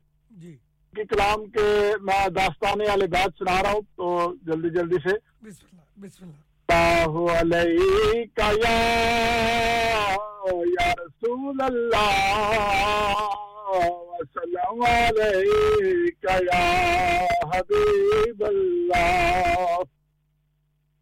जी की कलाम के मैं दास्ताने वाले बात सुना रहा हूं तो जल्दी जल्दी से बिस्मिल्लाह बिस्मिल्लाह अलैका या या रसूल अल्लाह वसल्लम अलैका या हबीब अल्लाह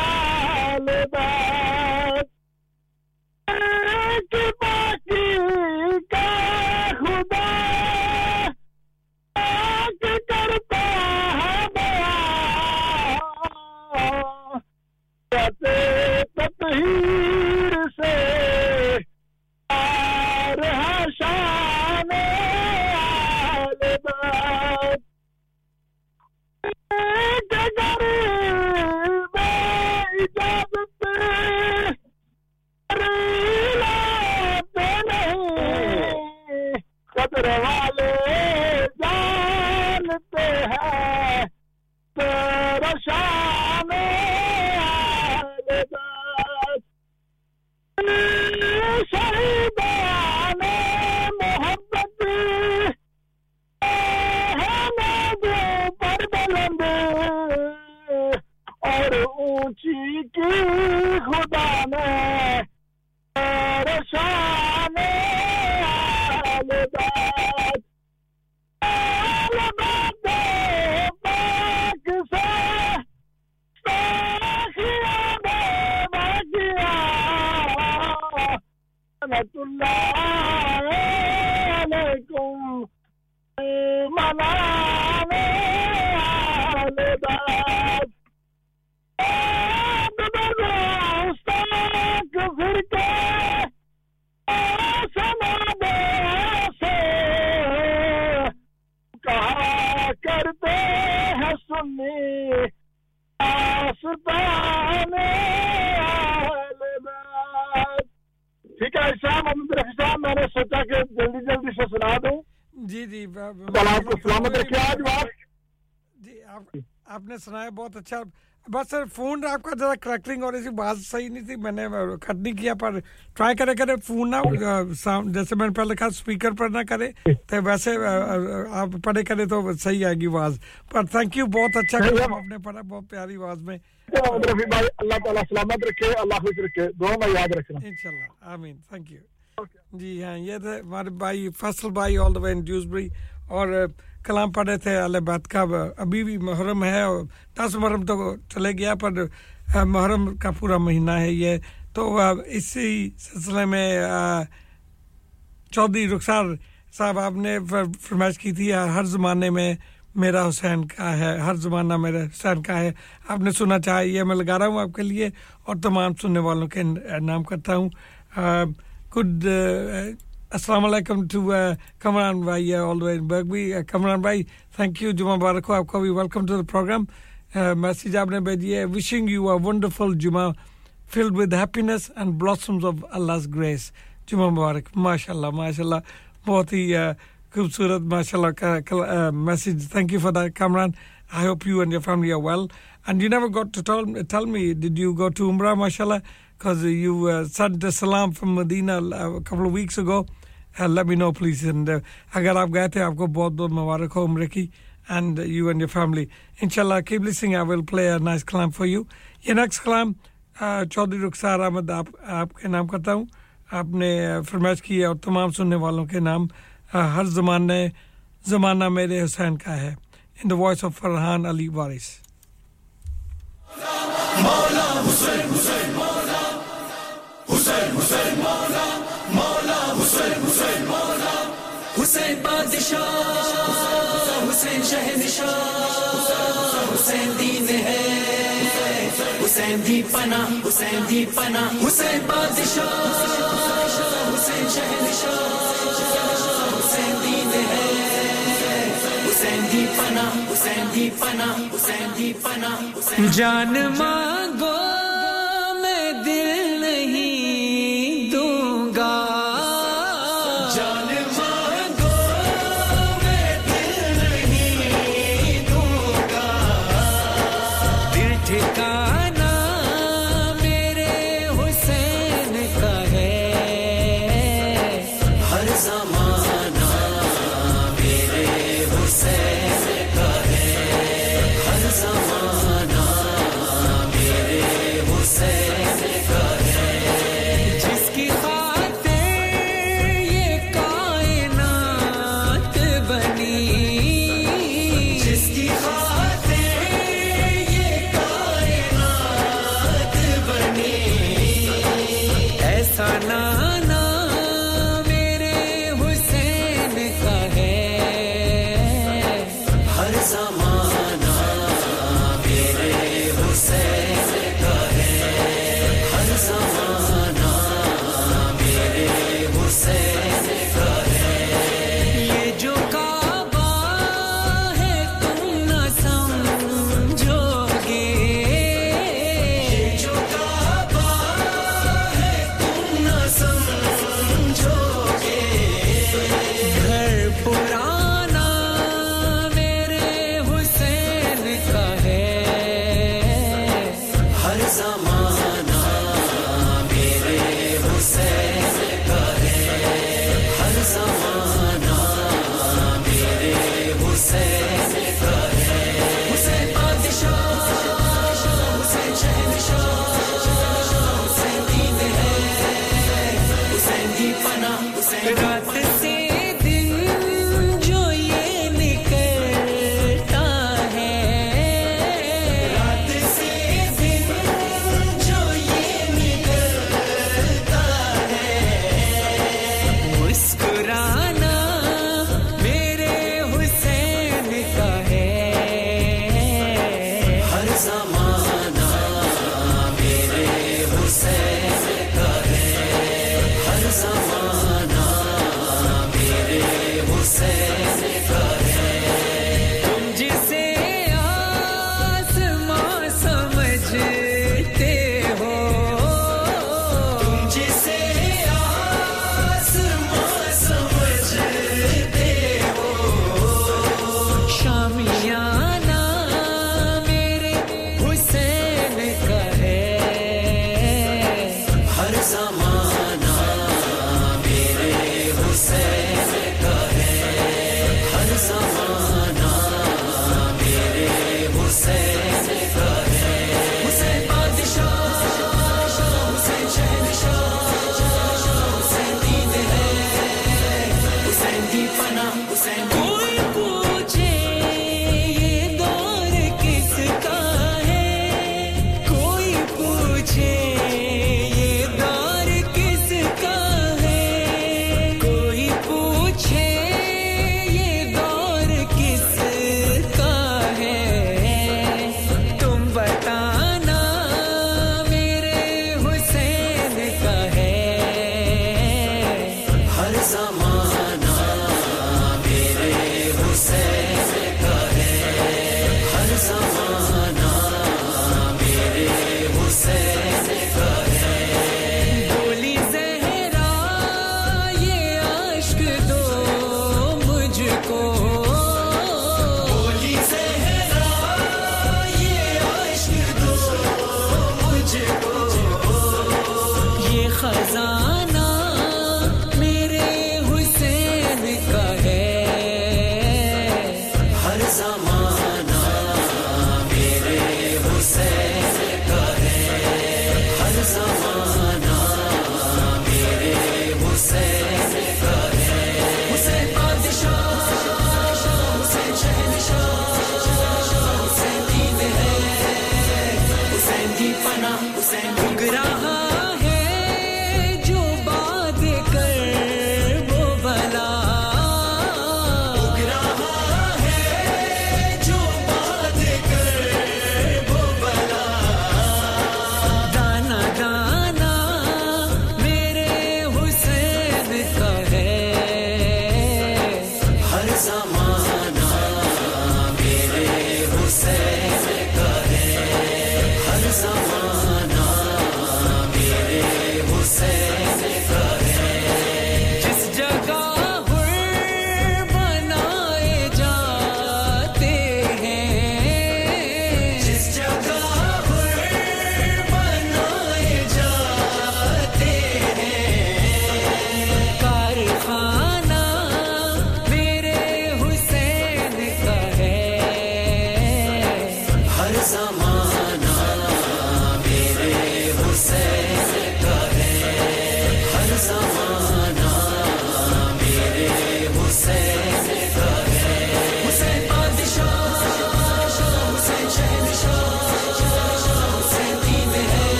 आले बात के बाकी का खुदा के करता है बयां कहते ततहीर से सब्र वाले जानते हैं तेरा शान शहीदाने मोहब्बत हमें दो पर बुलंद और ऊंची की खुदा ने तेरा शान अलबाद अलबाद पाक से Assalamualaikum, manane alibad. Abdullah Ustaz Firka, Samada se kaha karte hai sunni, Asbane alibad. ठीक है साहब मोहम्मद रफी साहब मैंने सोचा कि जल्दी-जल्दी से सुना दूं जी जी आपको सलामत रखिए आज आप जी आप आपने सुनाया बहुत अच्छा बस सर फोन आपका जरा क्रैकलिंग और ऐसी बात सही नहीं थी मैंने कट नहीं किया पर ट्राई करे करे फोन ना जैसे मैंने पहले कहा स्पीकर पर ना करे तो वैसे आप पढ़े करे तो सही आएगी आवाज पर थैंक यू बहुत अच्छा काम आपने पढ़ा बहुत प्यारी आवाज में रफी भाई अल्लाह ताला सलामत रखे अल्लाह खुश रखे दुआ में याद रखना इंशाल्लाह आमीन थैंक यू जी हां ये थे हमारे भाई फसल भाई all the way in Dewsbury और कलाम पढ़े थे अलबात का अभी भी मुहर्रम है और दस मुहर्रम तो चले गया पर मुहर्रम का पूरा महीना है ये तो इसी सिलसिले में चौधरी रुखसार साहब आपने फरमाइश की थी हर ज़माने में मेरा हुसैन का है हर ज़माना मेरा हुसैन का है आपने सुना चाहिए मैं लगा रहा हूँ आपके लिए और तमाम सुनने वालों के नाम करता हूँ good Assalamu alaikum to uh, Kamran bhai uh, all the way in Bergby. Uh, Kamran bhai, thank you. Juma Mubarak ho aapko bhi. Welcome to the program. Uh, message aapne bheji hai. Wishing you a wonderful Juma filled with happiness and blossoms of Allah's grace. Juma Mubarak. MashaAllah, MashaAllah. Bahut hi uh, khoobsurat MashaAllah ka uh, message. Thank you for that, Kamran. I hope you and your family are well. And you never got to tell, tell me, did you go to Umrah, MashaAllah? Because you uh, sent a salam from Medina a couple of weeks ago. Uh, let me know please and uh, agar aap gaye the aapko bahut bahut mubarak ho umre ki and uh, you and your family inshallah keep listening I will play a nice kalam for you your next kalam uh, Chaudhry Rukhsar Ahmad aap aapke naam karta hu aapne uh, farmaish ki hai aur tamam sunne walon ke naam uh, har zamane zamana mere husain ka hai in the voice of Farhan Ali Waris Maula Hussain Hussain Maula Hussain Hussain Maula Hussain Badshah Hussain Shahnishah Hussain Deen hai Hussain Di Pana Hussain Di Pana Hussain Badshah Hussain Shahnishah Hussain Deen hai Hussain Di Pana Hussain Di Pana Hussain Di Pana Hussain Jaan mango main dil nahi dunga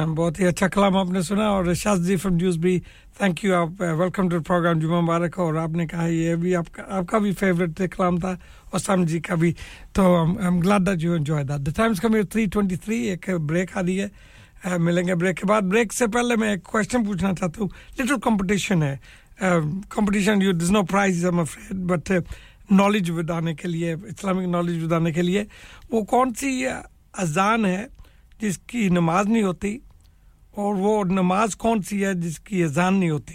बहुत ही अच्छा कलाम आपने सुना और Shad ji from Dewsbury thank you आप welcome to the programme जुमा मुबारक और आपने कहा ये भी आपका आपका भी फेवरेट कलाम था और साम जी का भी तो I am glad that you enjoy that the time's come three twenty-three एक ब्रेक आ रही है मिलेंगे ब्रेक के बाद ब्रेक से पहले मैं एक क्वेश्चन पूछना चाहता हूं लिटिल कंपटीशन है competition you there is no prize I am afraid but knowledge बढ़ाने के लिए इस्लामिक नॉलेज बढ़ाने के लिए वो कौन सी अजान है जिसकी नमाज नहीं होती और वो नमाज कौन सी है जिसकी अजान नहीं होती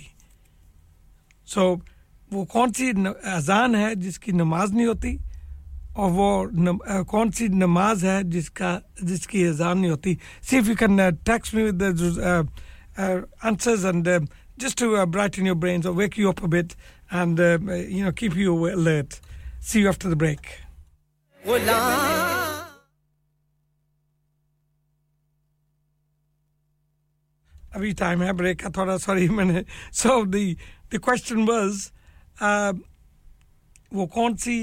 सो so, वो कौन सी अजान है जिसकी नमाज नहीं होती और वो न, आ, कौन सी नमाज है जिसका जिसकी अजान नहीं होती see if you can text me with the answers and just to brighten your brains or wake you up a bit and you know keep you alert see you after the break Every time I break, I thought, sorry, man. So the the question was, वो कौन सी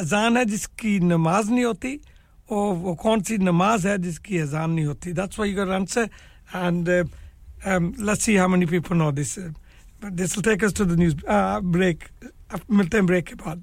अज़ान है जिसकी नमाज नहीं होती और वो कौन सी नमाज है जिसकी अज़ान नहीं होती? That's what you got to answer, and uh, um, let's see how many people know this. But this will take us to the news uh, break. After break, break के बाद.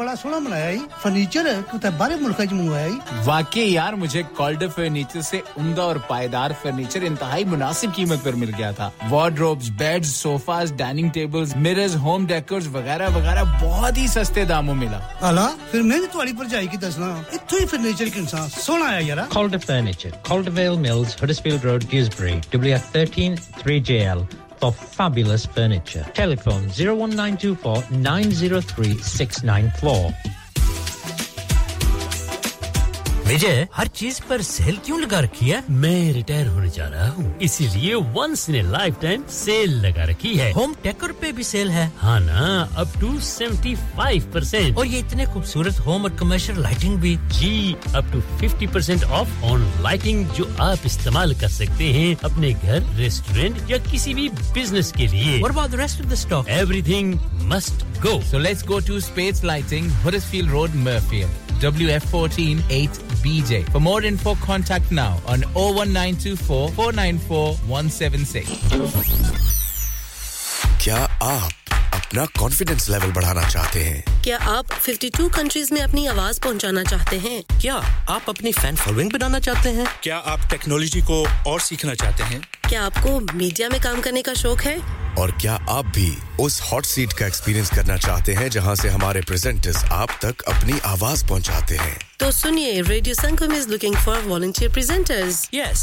bada sona banaya hai. Furniture kutte bare mulk mein mangaya hai. Waqai yaar mujhe Calder Furniture se umda aur paydar furniture intihai munasib qeemat par mil gaya tha. Wardrobes, beds, sofas, dining tables, mirrors, home decors वगैरह वगैरह बहुत ही सस्ते दामों मिला। अला फिर मैं भी तुम्हारी पर जाई की दसना इतने फर्नीचर के इंसान सोना है यार। Calder Furniture, Caldervale Mills, Huddersfield Road, Dewsbury, W F one three three J L. For fabulous furniture. Telephone zero one nine two four nine zero three six nine four. विजय हर चीज पर सेल क्यों लगा रखी है मैं रिटायर होने जा रहा हूं इसीलिए once in a lifetime sale लगा रखी है होम टेकर पे भी सेल है हां ना अप टू seventy-five percent और ये इतने खूबसूरत होम और कमर्शियल लाइटिंग भी जी up to fifty percent off on lighting जो आप इस्तेमाल कर सकते हैं अपने घर रेस्टोरेंट या किसी भी बिजनेस के लिए और बाकी rest of the stock everything must go so let's go to space lighting Huddersfield Road Murfield W F one four eight B J. For more info, contact now on zero one nine two four four nine four one seven six. क्या आप अपना confidence level बढ़ाना चाहते हैं? क्या आप fifty-two countries में अपनी आवाज पहुंचाना चाहते हैं? क्या आप अपनी फैन फॉलोइंग बनाना चाहते हैं? क्या आप टेक्नोलॉजी को और सीखना चाहते हैं? क्या आपको मीडिया में काम करने का शौक है? और क्या आप भी उस हॉट सीट का एक्सपीरियंस करना चाहते हैं जहां से हमारे प्रेजेंटर्स आप तक अपनी आवाज पहुंचाते हैं? तो सुनिए, Radio Sangam is looking for volunteer presenters. Yes,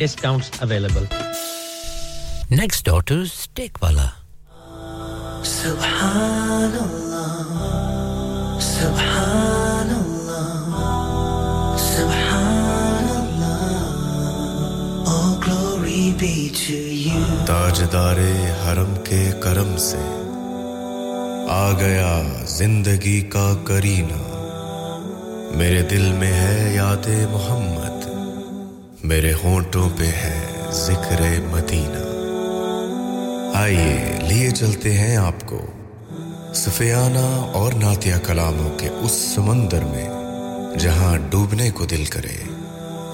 discounts available next door to Steakwala subhanallah subhanallah subhanallah all glory be to you tajdare haram ke karam se aa gaya zindagi ka kareena mere dil mein hai yaad-e mohammad मेरे होंठों पे है ज़िक्रे Medina आइए लिए चलते हैं आपको सफियाना और नातिया कलामों के उस समंदर में जहां डूबने को दिल करे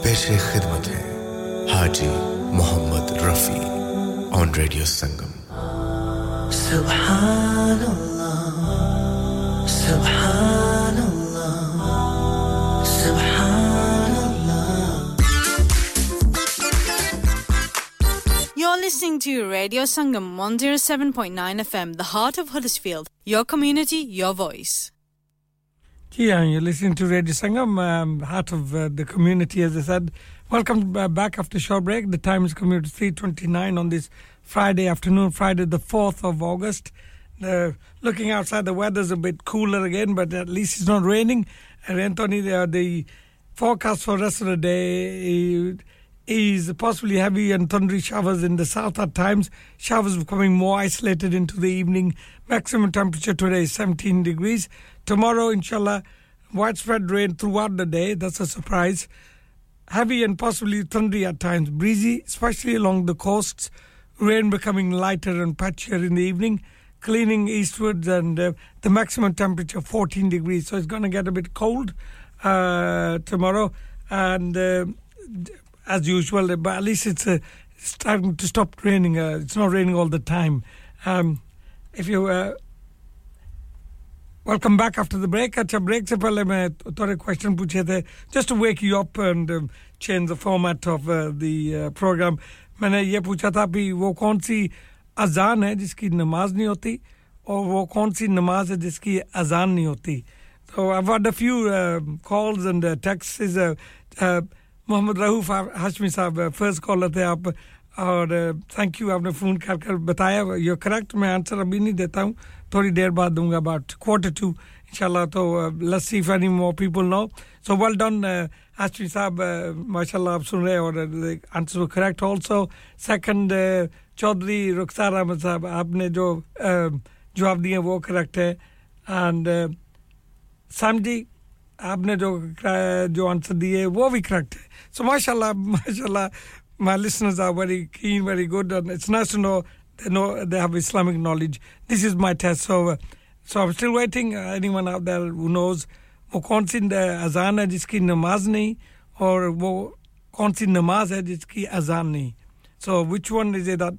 पेशे खिदमत है हाजी मोहम्मद रफी ऑन रेडियो संगम सुभान अल्लाह सुभान अल्लाह सुभान You're listening to Radio Sangam one oh seven point nine F M, the heart of Huddersfield. Your community, your voice. Yeah, you're listening to Radio Sangam, um, heart of uh, the community, as I said. Welcome uh, back after short break. The time is coming to three twenty-nine on this Friday afternoon, Friday the fourth of August. Uh, looking outside, the weather's a bit cooler again, but at least it's not raining. And Anthony, uh, the forecast for the rest of the day... Uh, is possibly heavy and thundery showers in the south at times. Showers becoming more isolated into the evening. Maximum temperature today is seventeen degrees. Tomorrow, inshallah, widespread rain throughout the day. That's a surprise. Heavy and possibly thundery at times. Breezy, especially along the coasts. Rain becoming lighter and patchier in the evening. Cleaning eastwards and uh, the maximum temperature fourteen degrees. So it's going to get a bit cold uh, tomorrow. And... Uh, as usual, but at least it's uh, starting to stop raining. Uh, it's not raining all the time. Um, if you uh, welcome back after the break. Acha break se pehle main thode question puche the just to wake you up and uh, change the format of uh, the uh, program. मैंने ये पूछा था कि वो कौन सी अजान है जिसकी नमाज नहीं होती और वो कौन सी नमाज है जिसकी अजान नहीं होती. So I've had a few uh, calls and uh, texts. Uh, uh, Mohammad Rauf Hashmi sahab uh, first caller the aap और थैंक यू आपने फोन कर कर बताया. You correct. मैं आंसर अभी नहीं देता हूं, थोड़ी देर बाद दूंगा अबाउट quarter to इंशाल्लाह. तो let's see if any more people know. So well done Hashmi साहब, माशाल्लाह आप सुन रहे और आंसर वो correct also. Second Chaudhry Rukhsar Ahmed साहब, आपने जो जवाब दिए वो करेक्ट है. एंड समजी आपने जो जो आंसर दिए वो भी करेक्ट है. सो माशाल्लाह माशाल्लाह my listeners are very keen, very good, and it's nice to know they know they have Islamic knowledge. This is my test, so uh, so I'm still waiting. Uh, anyone out there who knows wo kaun si azan hai jiski namaz nahi aur wo kaun si namaz hai jiski azan nahi. So which one is it that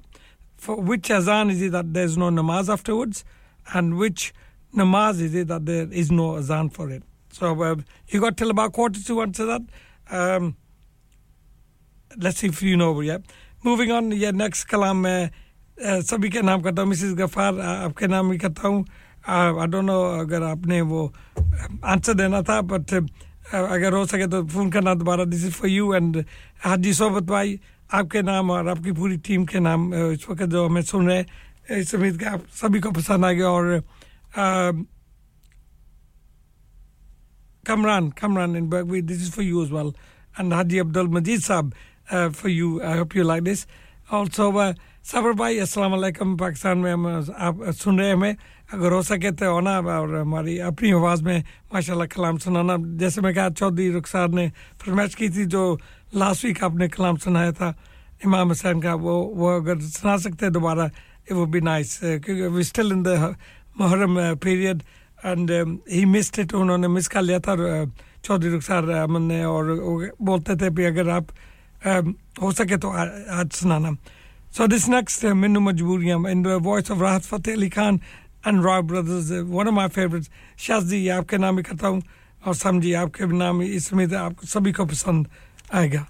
for which azan is it that there's no namaz afterwards, and which namaz is it that there is no azan for it? So uh, you got till about quarter to answer that. Um, let's see if you know. Yeah, moving on. Yeah, next kalam hai sabhi ke naam karta hu. Mrs Ghaffar aapke naam hi karta hu. I don't know agar aapne wo answer dena tha, but agar ho sake to phone karna dobara. This is for you and Haji Sobat bhai, aapke naam aur aapki puri team ke naam is waqt jo hame sun rahe hain. Is ummeed ka sabhi ko pasand aa gaya. Aur Kamran Kamran in Bergway, this is for you as well, and Haji Abdul Majid sahab Uh, for you. I hope you like this also. uh, Sabr bhai assalam alaikum. Pakistan mein hum aap sun rahe hain. Agar ho sake to aana aur hamari apni awaaz mein mashallah kalam sunana. Jaise main kaha Chaudhry Rukhsar ne farmayish ki thi, jo last week aapne kalam sunaya tha Imam Hussain ka, wo wo agar suna sakte dobara, it would be nice. uh, we're still in the Muharram uh, period, and um, he missed it. Unhone miss kar liya tha uh, Chaudhry Rukhsar Ahmad ne, aur bolte the bhi agar aap um ho sake to aaj sunana. So this next uh, minu majbooriyan in the voice of Rahat Fateh Ali Khan and Roy Brothers, uh, one of my favorites. Shazdi aapke naam hi karta hu aur samji aapke naam hi. Isme to aapko sabhi ko pasand aayega.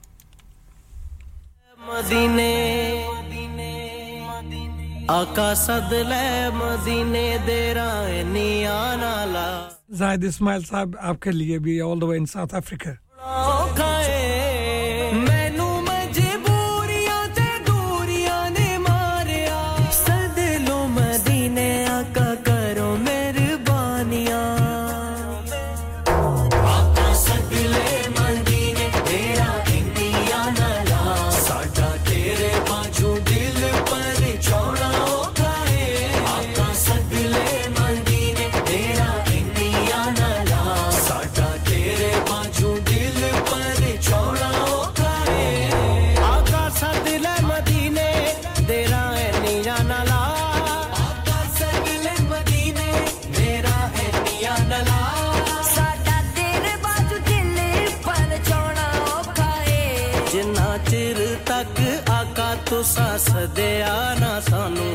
Madine aka sad le madine de rahe niana la. Zahid Ismail sahab aapke liye bhi all the way in South Africa. सास दे आना सानू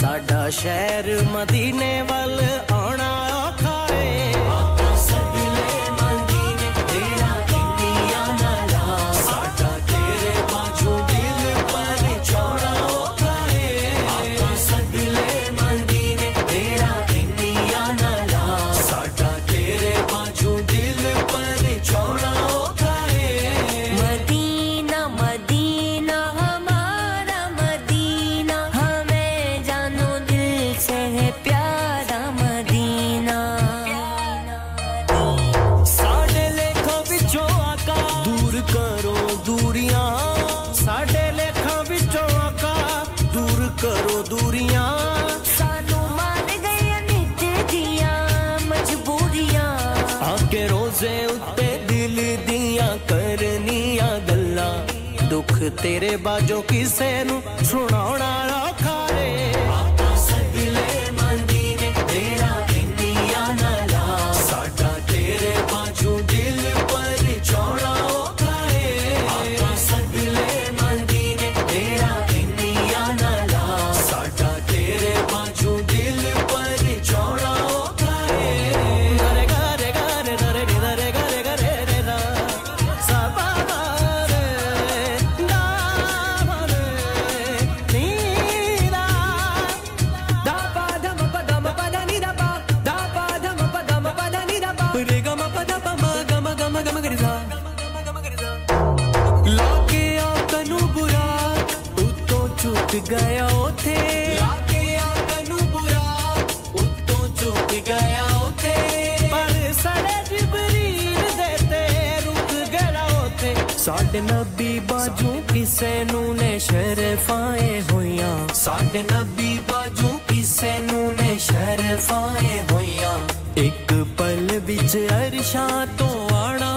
साडा शहर मदीने वल आना औखा है. आका सबले मदीने तेरा किया नाला साडा तेरे बाजू दिल पर छोड़ा औखा है. आका सबले मदीने तेरा किया नाला साडा तेरे बाजू दिल पर छोड़ा औखा है. मदीना मदीना तेरे बाजों किसे नु सुनाना औखा रे. आका सबले मदीने तेरा किया नाला साडा तेरे बाजू दिल पर छोड़ा औखा रे. गया थे लाके आकनु बुरा उत्तों चुक गया थे पर सड़े जिबरील देते रुक गया थे साढ़े नबी बाजू किसे नूने शरफाए होया साढ़े नबी बाजू किसे नूने शरफाए होया एक पल बिच अरशा तो आना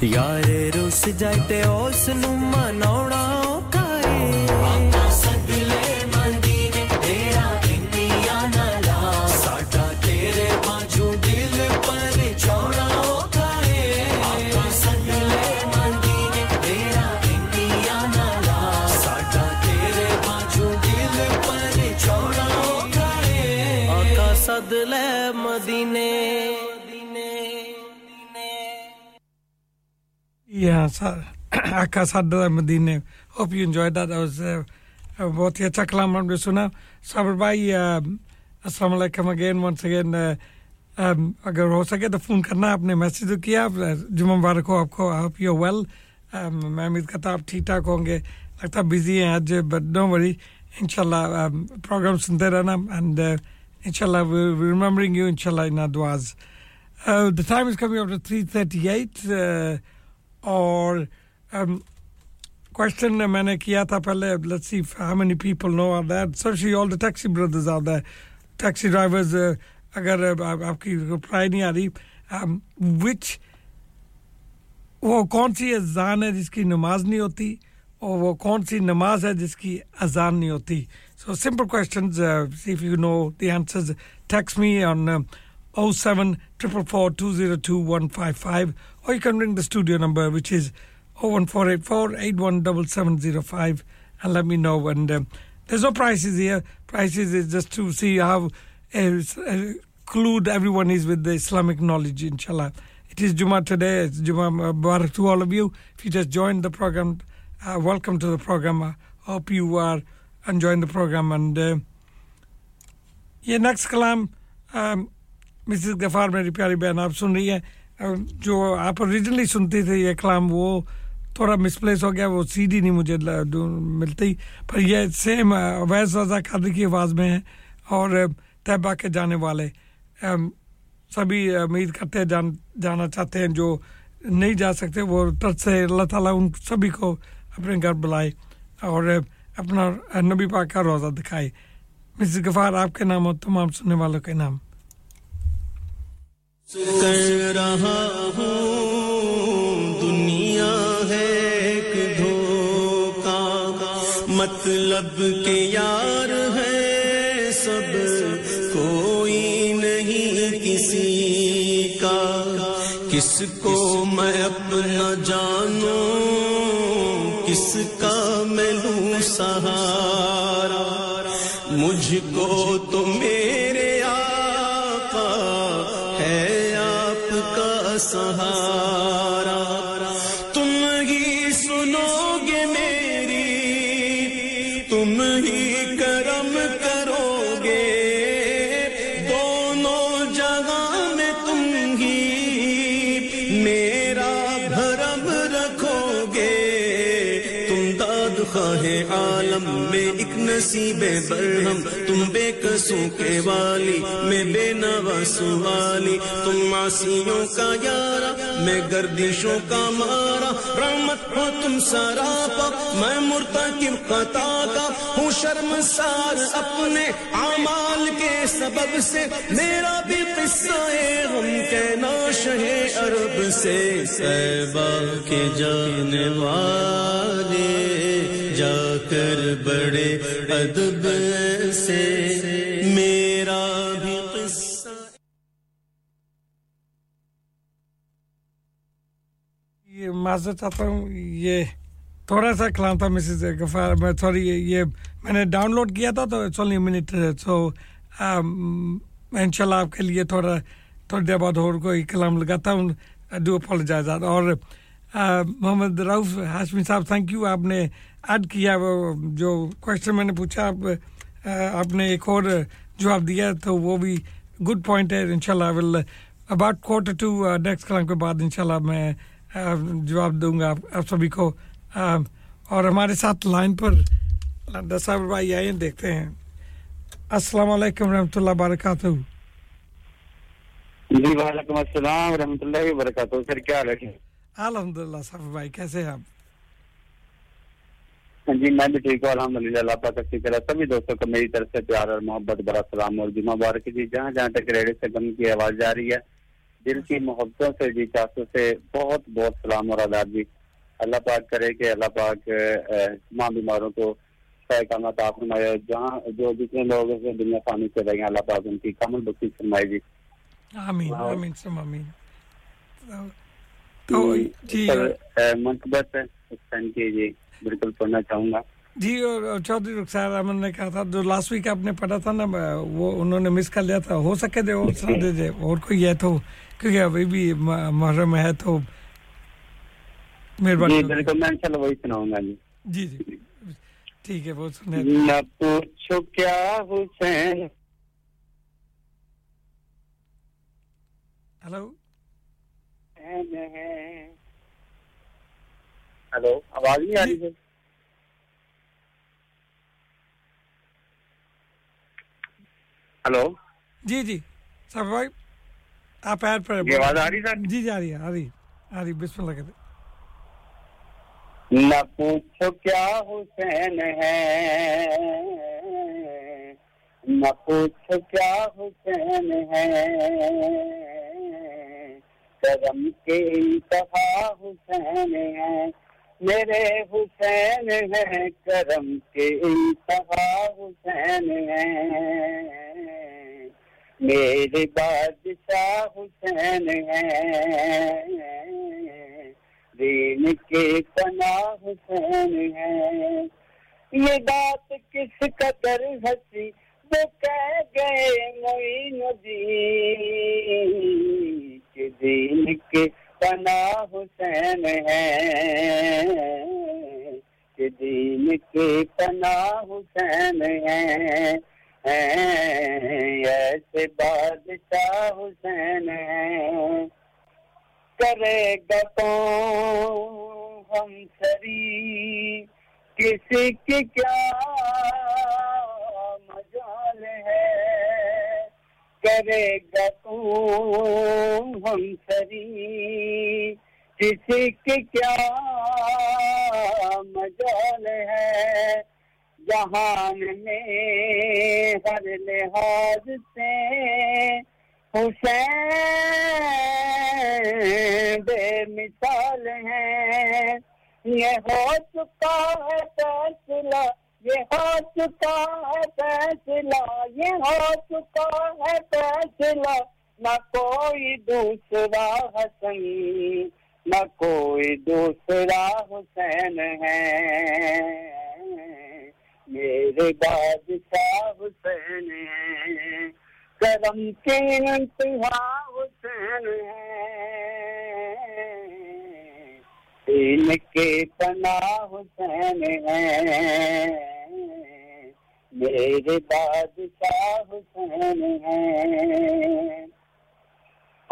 Yaare rus jaate os nu manauna kae apna sadle mandine tera kindiya na la sada tere baaju dil par chhora kae apna sadle mandine tera kindiya na la sada tere baaju dil par chhora kae apna sadle mandine Yeah, Akka Sadda Medine. Hope you enjoyed that. That was a बहुत ही अच्छा कलाम हमने सुना. साबर भाई, अस्सलाम वालेकुम again, once again. अगर हो सके तो फोन करना. आपने मैसेज तो किया. जुम्मा मुबारक हो आपको. I hope you're well. मैं उम्मीद करता आप ठीक-ठाक होंगे. लगता बिजी हैं आज, but don't worry. Inshallah, program सुनते रहना and inshallah we'll be remembering you. Inshallah in our duas. The time is coming up to three thirty-eight. और question मैंने किया था पहले. Let's see if, how many people know about that, especially all the taxi brothers out there, taxi drivers. uh, अगर uh, आपकी reply नहीं आ रही, um, which वो कौन सी अज़ान है जिसकी नमाज नहीं होती और वो कौन सी नमाज है जिसकी अज़ान नहीं होती. So simple questions. Uh, see if you know the answers. Text me on uh, oh seven four four four two zero two one five five, or you can ring the studio number, which is oh one four eight four eight one seven seven zero five, and let me know. And um, there's no prices here. Prices is just to see how uh, clued everyone is with the Islamic knowledge, inshallah. It is Jummah today. It's Jummah Mubarak to all of you. If you just joined the program, uh, welcome to the program. I hope you are enjoying the program. And uh, yeah, next kalam, um, Mrs. Ghaffar, मेरी प्यारी बहन, आप सुन रही हैं. जो आप originally सुनती थी ये कलाम, वो थोड़ा मिसप्लेस हो गया. वो सीडी नहीं मुझे मिलती, पर ये सेम अवैस रजा कादरी की आवाज़ में है. और तैयबा के जाने वाले सभी उम्मीद करते हैं जान, जाना चाहते हैं, जो नहीं जा सकते वो तरफ से अल्लाह ताला उन सभी को अपने घर बुलाए और अपना नबी पाक का रोज़ा दिखाए. मिसेस गफार, आपके नाम और तमाम सुनने वालों के नाम. कर रहा हूँ दुनिया है एक धोखा, मतलब के यार है सब कोई नहीं किसी का. किसको मैं अपना जानूं, किसका मैं लूं सहारा. मुझको तो मेरे आका है सहारा. तुम ही सुनोगे मेरी, तुम ही करम करोगे. आलम में एक नसीबे बरहम तुम बेकसों के वाली मैं बेनवासों वाली तुम मासियों का यारा मैं गर्दिशों का मारा रहमत हो तुम सरापा मैं मुर्तकिब खता का हूँ शर्मसार अपने आमाल के सबब से मेरा भी किस्सा है गम कहना शहे अरब से सैबा के जाने वाले जाकर बड़े अदब से मेरा भी किस्सा ये माज़रत चाहता हूँ ये थोड़ा सा कलाम था मिसेस गफार मैं सॉरी ये मैंने डाउनलोड किया था तो it's only a minute so इंशाल्लाह आपके लिए थोड़ा थोड़ी देर बाद और कोई कलाम लगाता हूँ आई डू अपोलोजाइज और मोहम्मद रऊफ हाशमी साहब थैंक यू आपने ऐड किया जो क्वेश्चन मैंने पूछा आप आपने एक और जवाब दिया तो वो भी गुड पॉइंट है इंशाल्लाह will about quarter to next कलाम के बाद इंशाल्लाह मैं जवाब दूंगा आप सभी को और हमारे साथ लाइन पर दसाब भाई आए देखते हैं अस्सलाम वालेकुम रहमतुल्लाह बरकातहू जी वालेकुम अस्सलाम रहमतुल्लाह बरकातहू सर क्या हाल है अल्हम्दुलिल्लाह साहब भाई कैसे हैं आप जी मैं भी ठीक हूं अल्हम्दुलिल्लाह अल्लाह पाक की तरफ सभी दोस्तों को मेरी तरफ से प्यार और मोहब्बत बड़ा सलाम और जुम्मा मुबारक जी जहां-जहां तक रेडियो संगम की आवाज जा रही है दिल की मोहब्बतों से जी चाहतों से बहुत-बहुत सलाम और आदाब जी अल्लाह पाक करे कि अल्लाह पाक तमाम बीमारों को शफा कामना عطا फरमाए जहां जो जितने लोग इस दुनिया फानी से रहे अल्लाह पाक उनकी कामल बख्शिश फरमाए जी आमीन आमीन आमीन तो जी मनकबत हुसैन के जी बिल्कुल पढ़ना चाहूंगा जी और चौधरी रुखसार अहमद ने कहा था जो लास्ट वीक आपने पढ़ा था ना वो उन्होंने मिस कर लिया था हो सके दे और सुना दे दे और कोई है तो क्योंकि अभी भी मुहर्रम है तो मेहरबानी जी बिल्कुल मैं इंशाल्लाह वही सुनाऊंगा जी जी जी ठीक है वो सुने ना पूछो क्या हुसैन हेलो हेलो आवाज नहीं आ रही है हेलो जी जी सब भाई आप ऐड पर ये आवाज आ रही सर जी जा रही है आ रही आ रही बिस्मिल्लाह कहते ना पूछो क्या हुसैन है ना पूछो क्या हुसैन है करम के इंतहा हुसैन है मेरे हुसैन है करम के इंतहा हुसैन है मेरे बादशाह हुसैन है दीन के पना हुसैन है ये बात किस कदर हसी वो कह गए मोइनुद्दीन के दीन के पना हुसैन है के दीन के पना हुसैन है ऐसे बादशाह हुसैन है करेगा तो हम सरी किसी के क्या मजाल है करेगा तू हम सरी किसी के क्या मजाल है जहान में हर लिहाज से हुसैन बेमिसाल है ये हो चुका है फैसला ये हो चुका है फैसला ये हो चुका है फैसला ना कोई दूसरा हसन ना कोई दूसरा हुसैन है मेरे बादशाह हुसैन है करम के इंतहा हुसैन है दीन के पना हुसैन है मेरे बादशाह हुसैन है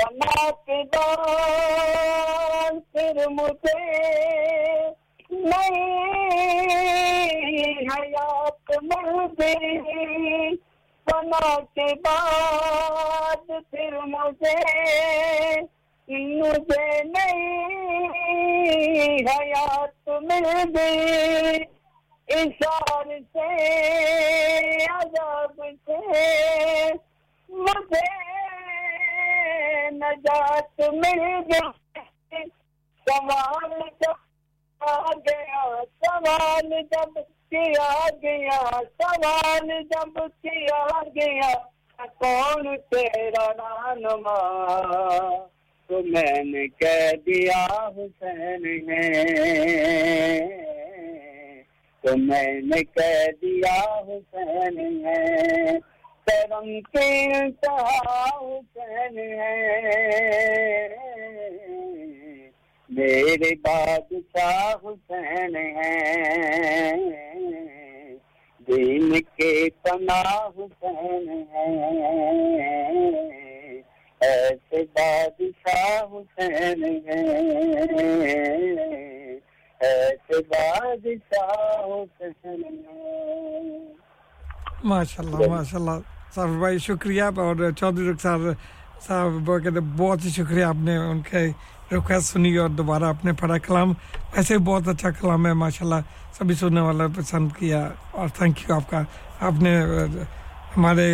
पना के बाद फिर मुझे नई हयात मुझे बना के बाद फिर मुझे मुझे नई हयात मिल गई इशार से अजब से मुझे नजात मिल गई सवाल जब आ गया सवाल जब किया गया सवाल जब किया गया कौन तेरा रहनुमा तो मैंने कह दिया हुसैन है तो मैंने कह दिया हुसैन है करम के इंतहा हुसैन है मेरे बादशाह हुसैन है दीन के पनाह हुसैन है ऐसे बादशाह हुसैन है ऐसे बादशाह हुसैन है माशाल्लाह माशाल्लाह साहब भाई शुक्रिया और चौधरी रुखसार साहब कहते बहुत ही शुक्रिया आपने उनके रिक्वेस्ट सुनी और दोबारा आपने पढ़ा कलाम ऐसे बहुत अच्छा कलाम है माशाल्लाह सभी सुनने वाला पसंद किया और थैंक यू आपका आपने हमारे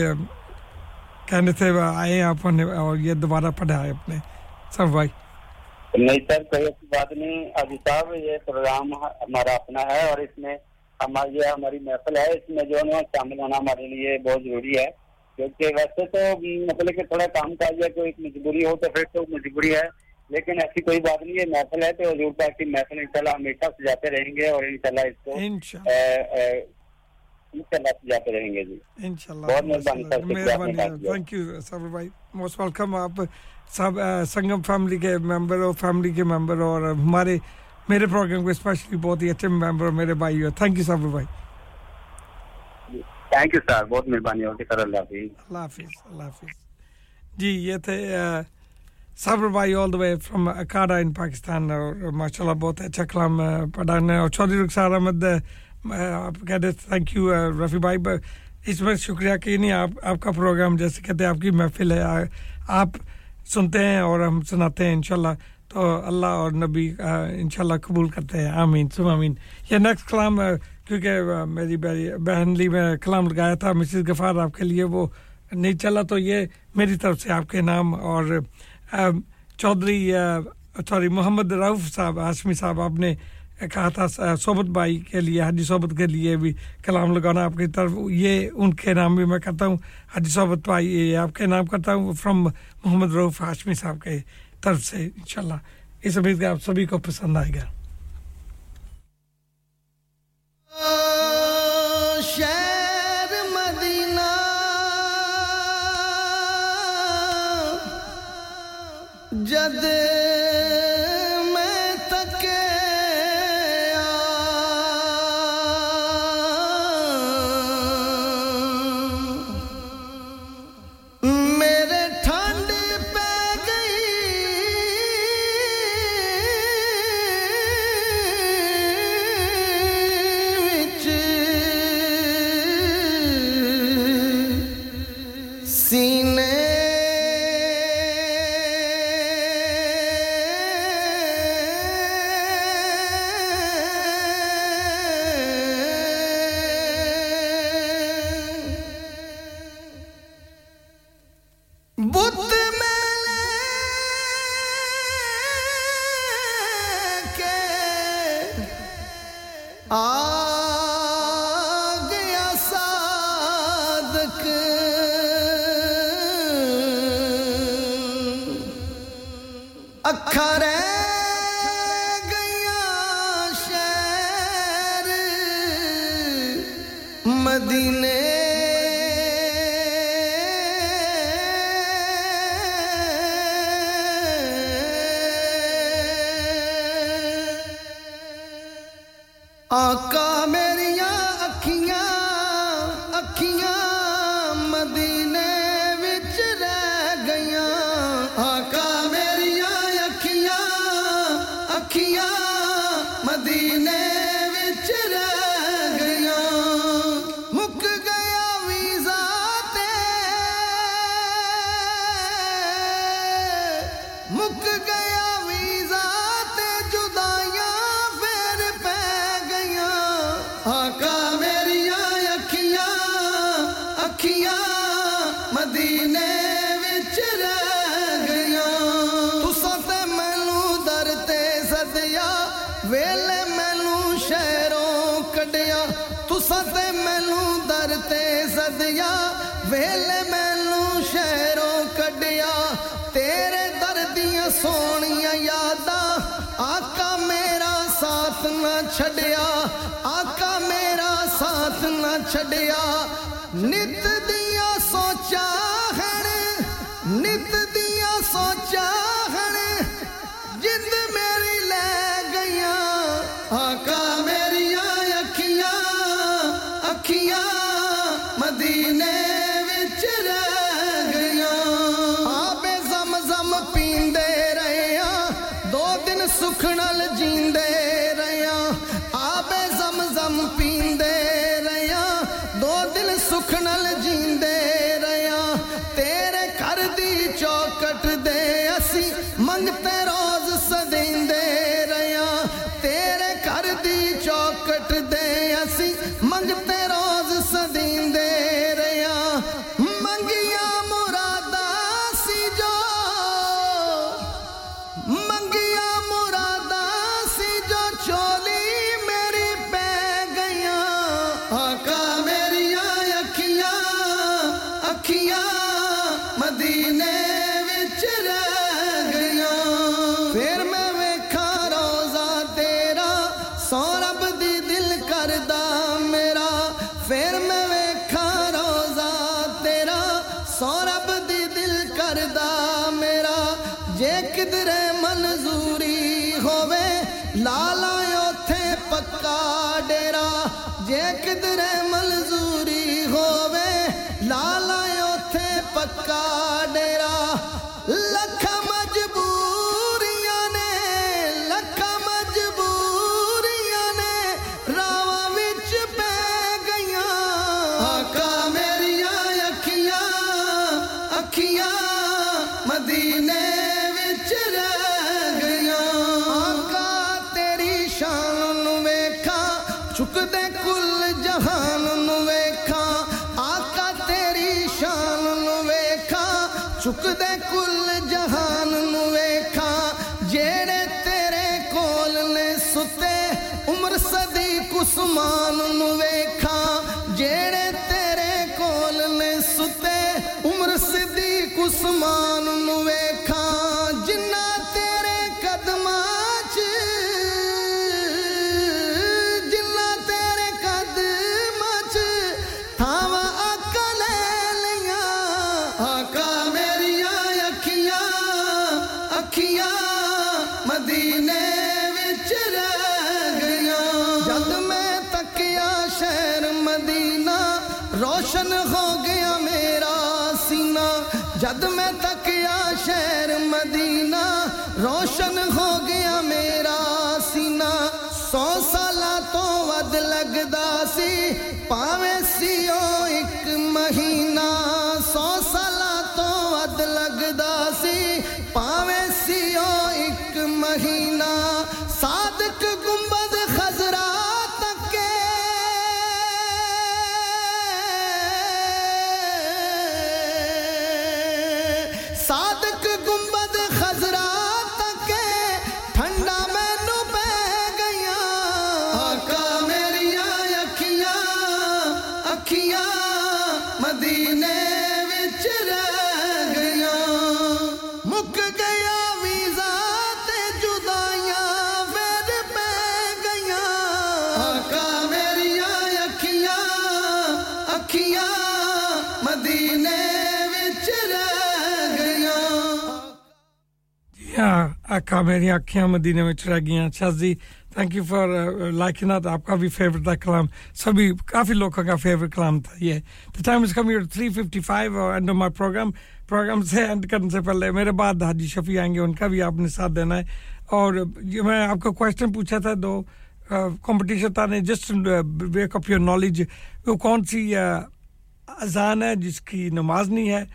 कहने से आए आपने और ये दोबारा पढ़ा है आपने सब भाई नहीं सर कोई ऐसी बात नहीं अजी साहब ये प्रोग्राम हमारा अपना है और इसमें हमारी ये हमारी महफिल है इसमें जो है शामिल होना हमारे लिए बहुत जरूरी है क्योंकि वैसे तो मतलब कि थोड़ा काम काज है कोई मजबूरी हो तो फिर तो मजबूरी है लेकिन ऐसी कोई बात नहीं है महफिल है तो हजूर पाक की महफिल इंशाल्लाह हमेशा सजाते रहेंगे और इंशाल्लाह इसको इंशाल्लाह सजाते रहेंगे जी इंशाल्लाह बहुत मेहरबानी सर थैंक यू सर भाई मोस्ट वेलकम आप सब संगम फैमिली के मेंबर और फैमिली के मेंबर और हमारे मेरे प्रोग्राम के स्पेशली बहुत ही अच्छे मेंबर मेरे भाई हो थैंक यू सर भाई थैंक यू सर बहुत मेहरबानी आपकी तरफ अल्लाह हाफिज़ अल्लाह हाफिज़ अल्लाह हाफिज़ जी ये थे साबर भाई all the way from Okara in Pakistan और माशाल्लाह बहुत अच्छा कलाम पढ़ाने और चौधरी रुखसार अहमद आप कहते थैंक यू रफी भाई इसमें शुक्रिया कि नहीं आप आपका प्रोग्राम जैसे कहते आपकी महफिल है आ, आप सुनते हैं और हम सुनाते हैं इंशाल्लाह तो अल्लाह और नबी इंशाल्लाह कबूल करते हैं आमीन सुम आमीन ये नेक्स्ट कलाम क्योंकि मेरी बहनली में कलाम लगाया था मिसेस गफार आपके लिए वो नहीं चला तो ये मेरी तरफ से आपके नाम और चौधरी सॉरी मोहम्मद रऊफ साहब हाशमी साहब आपने कहा था सोबत भाई के लिए हाजी सोबत के लिए भी कलाम लगाना आपकी तरफ ये उनके नाम भी मैं करता हूं हाजी सोबत भाई ये आपके नाम करता हूं फ्रॉम मोहम्मद रऊफ हाशमी साहब के तरफ से इंशाल्लाह इस उम्मीद का आप सभी को पसंद आएगा शहर मदीना जद मैं तके आ मेरे ठंड पे गई सीने Madine तरते सदिया वेले मैनू शहरों कड़िया तेरे दर्दियां सोनियां यादा आका मेरा साथ ना छड़िया आका मेरा साथ ना छड़िया नित दिया सोचा है नित दिया सोचा है जिंद मेरी ले गया आका कुसमान नु वेखा जेड़े तेरे कोल ने सुते उम्र सिद्धी कुसमान नु वेखा जिन्ना तेरे कदमां च जिन्ना तेरे कदमां च थावा आका ले लिया आका मेरी अखियां अखियां मदीने विच रोशन हो गया मेरा सीना जद मैं तकिया शहर मदीना रोशन हो गया मेरा सीना सौ साला तो वद लगदा सी पावे सीओ एक महीना सौ साला तो वद लगदा सी पावे सीओ एक महीना सादक गुंबद खजरा आका मेरी आंखें मदीने में चढ़ गई हैं Shaji thank you for liking that आपका भी फेवरेट था कलाम सभी काफी लोगों का फेवरेट कलाम था ये the time is coming at three fifty-five और end of my programme programme से एंड करने से पहले मेरे बाद हाजी शफी आएंगे उनका भी आपने साथ देना है और मैं आपको क्वेश्चन पूछा था दो कंपटीशन था ने just wake up your knowledge वो कौन सी अजान है जिसकी नमाज नहीं है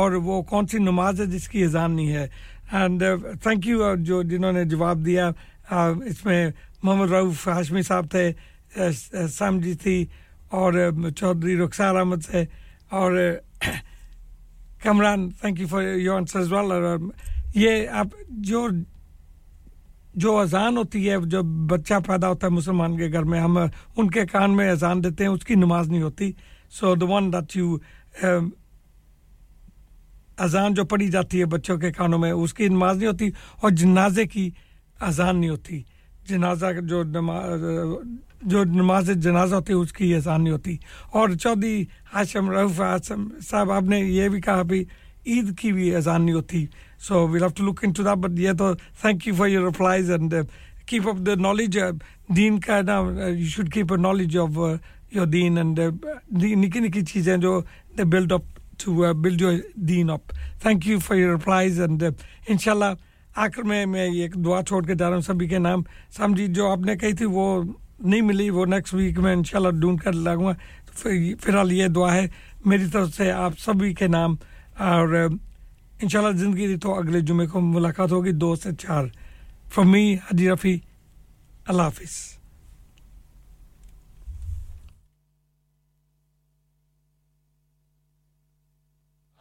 और वो कौन सी नमाज है जिसकी अजान नहीं है and uh, thank you uh, जो जिन्होंने जवाब दिया uh, इसमें मोहम्मद रऊफ हाशमी साहब थे uh, uh, साम जी थी और uh, चौधरी रुखसार अहमद थे और uh, Kamran thank you for your answer as well और uh, ये आप जो जो अजान होती है जब बच्चा पैदा होता है मुसलमान के घर में हम उनके कान में अजान देते हैं उसकी नमाज नहीं होती so the one that you अजान जो पढ़ी जाती है बच्चों के कानों में उसकी नमाज नहीं होती और जनाजे की अजान नहीं होती जनाजा जो जो नमाज जनाजा होती है उसकी अजान नहीं होती और चौधरी हाशम रऊफ हाशम साहब आपने ये भी कहा भी ईद की भी अजान नहीं होती so we'll have to look into that but yeah though, thank you for your replies and uh, keep up the knowledge uh, deen ka na uh, you should keep a knowledge of uh, your deen and uh, the niki niki cheeze jo they build up to uh, build your deen up thank you for your replies and uh, inshallah aakhir mein main ek dua chhod ke ja raha hu sabhi ke naam samjhi jo aapne kahi thi wo nahi mili wo next week mein inshallah dhoond kar launga फिलहाल ये दुआ है मेरी तरफ से आप सभी के नाम और इंशाल्लाह जिंदगी दी तो अगले जुमे को मुलाकात होगी दो से चार फ्रॉम मी हाजी रफी अल्लाह हाफिज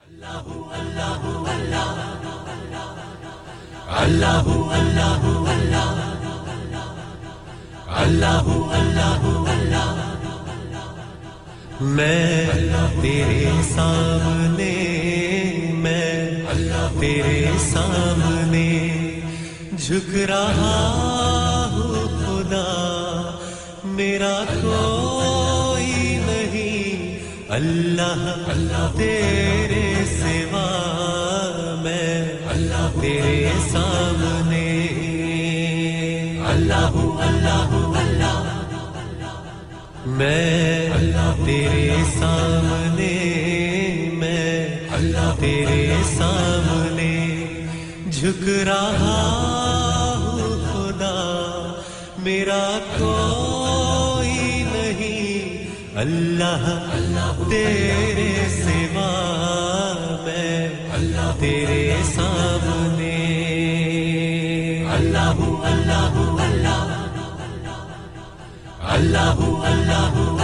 अल्लाहु अल्लाहु अल्लाह अल्लाहु अल्लाहु अल्लाह अल्लाहु अल्लाहु अल्लाह मैं तेरे सामने मैं तेरे सामने झुक रहा हूँ खुदा मेरा कोई नहीं अल्लाह तेरे सिवा मैं तेरे सामने अल्लाह अल्लाह अल्लाह मैं तेरे सामने मैं तेरे सामने झुक रहा हूँ खुदा मेरा कोई नहीं अल्लाह तेरे सिवा मैं तेरे सामने अल्लाह अल्लाह अल्लाह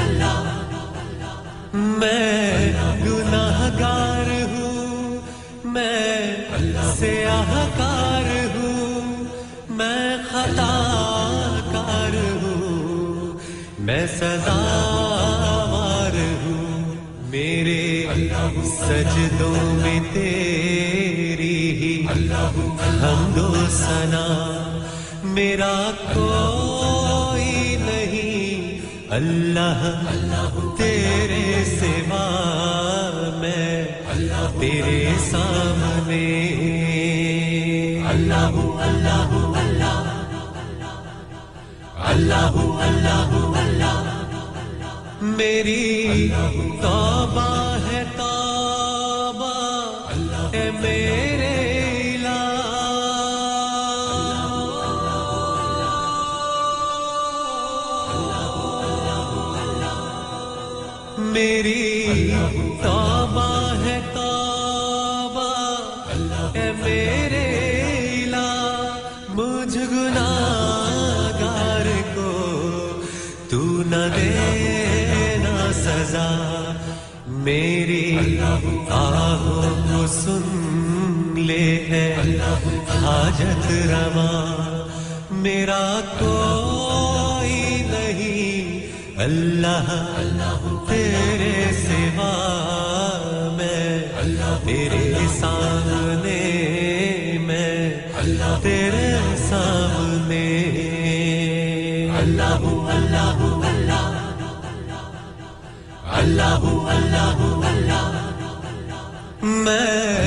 अल्लाह अल्लाह मैं गुनाहगार हूँ मैं सियाहकार हूँ मैं खताकार हूँ मैं सजावार हूँ मेरे सजदों में तेरी ही हम्द व सना मेरा कोई नहीं अल्लाह तेरे सिवा मैं तेरे सामने अल्लाह अल्लाह अल्लाह अल्लाह अल्लाह अल्लाह मेरी तौबा है तौबा ए मेरे मेरी तौबा है तौबा ए मेरे इला मुझ गुनाहगार को तू न देना सजा मेरी आहों को सुन ले है हाजत रवा मेरा कोई नहीं अल्लाह तेरे सिवा मैं तेरे सामने मैं तेरे सामने अल्लाह अल्लाह अल्लाह अल्लाह अल्लाह अल्लाह मैं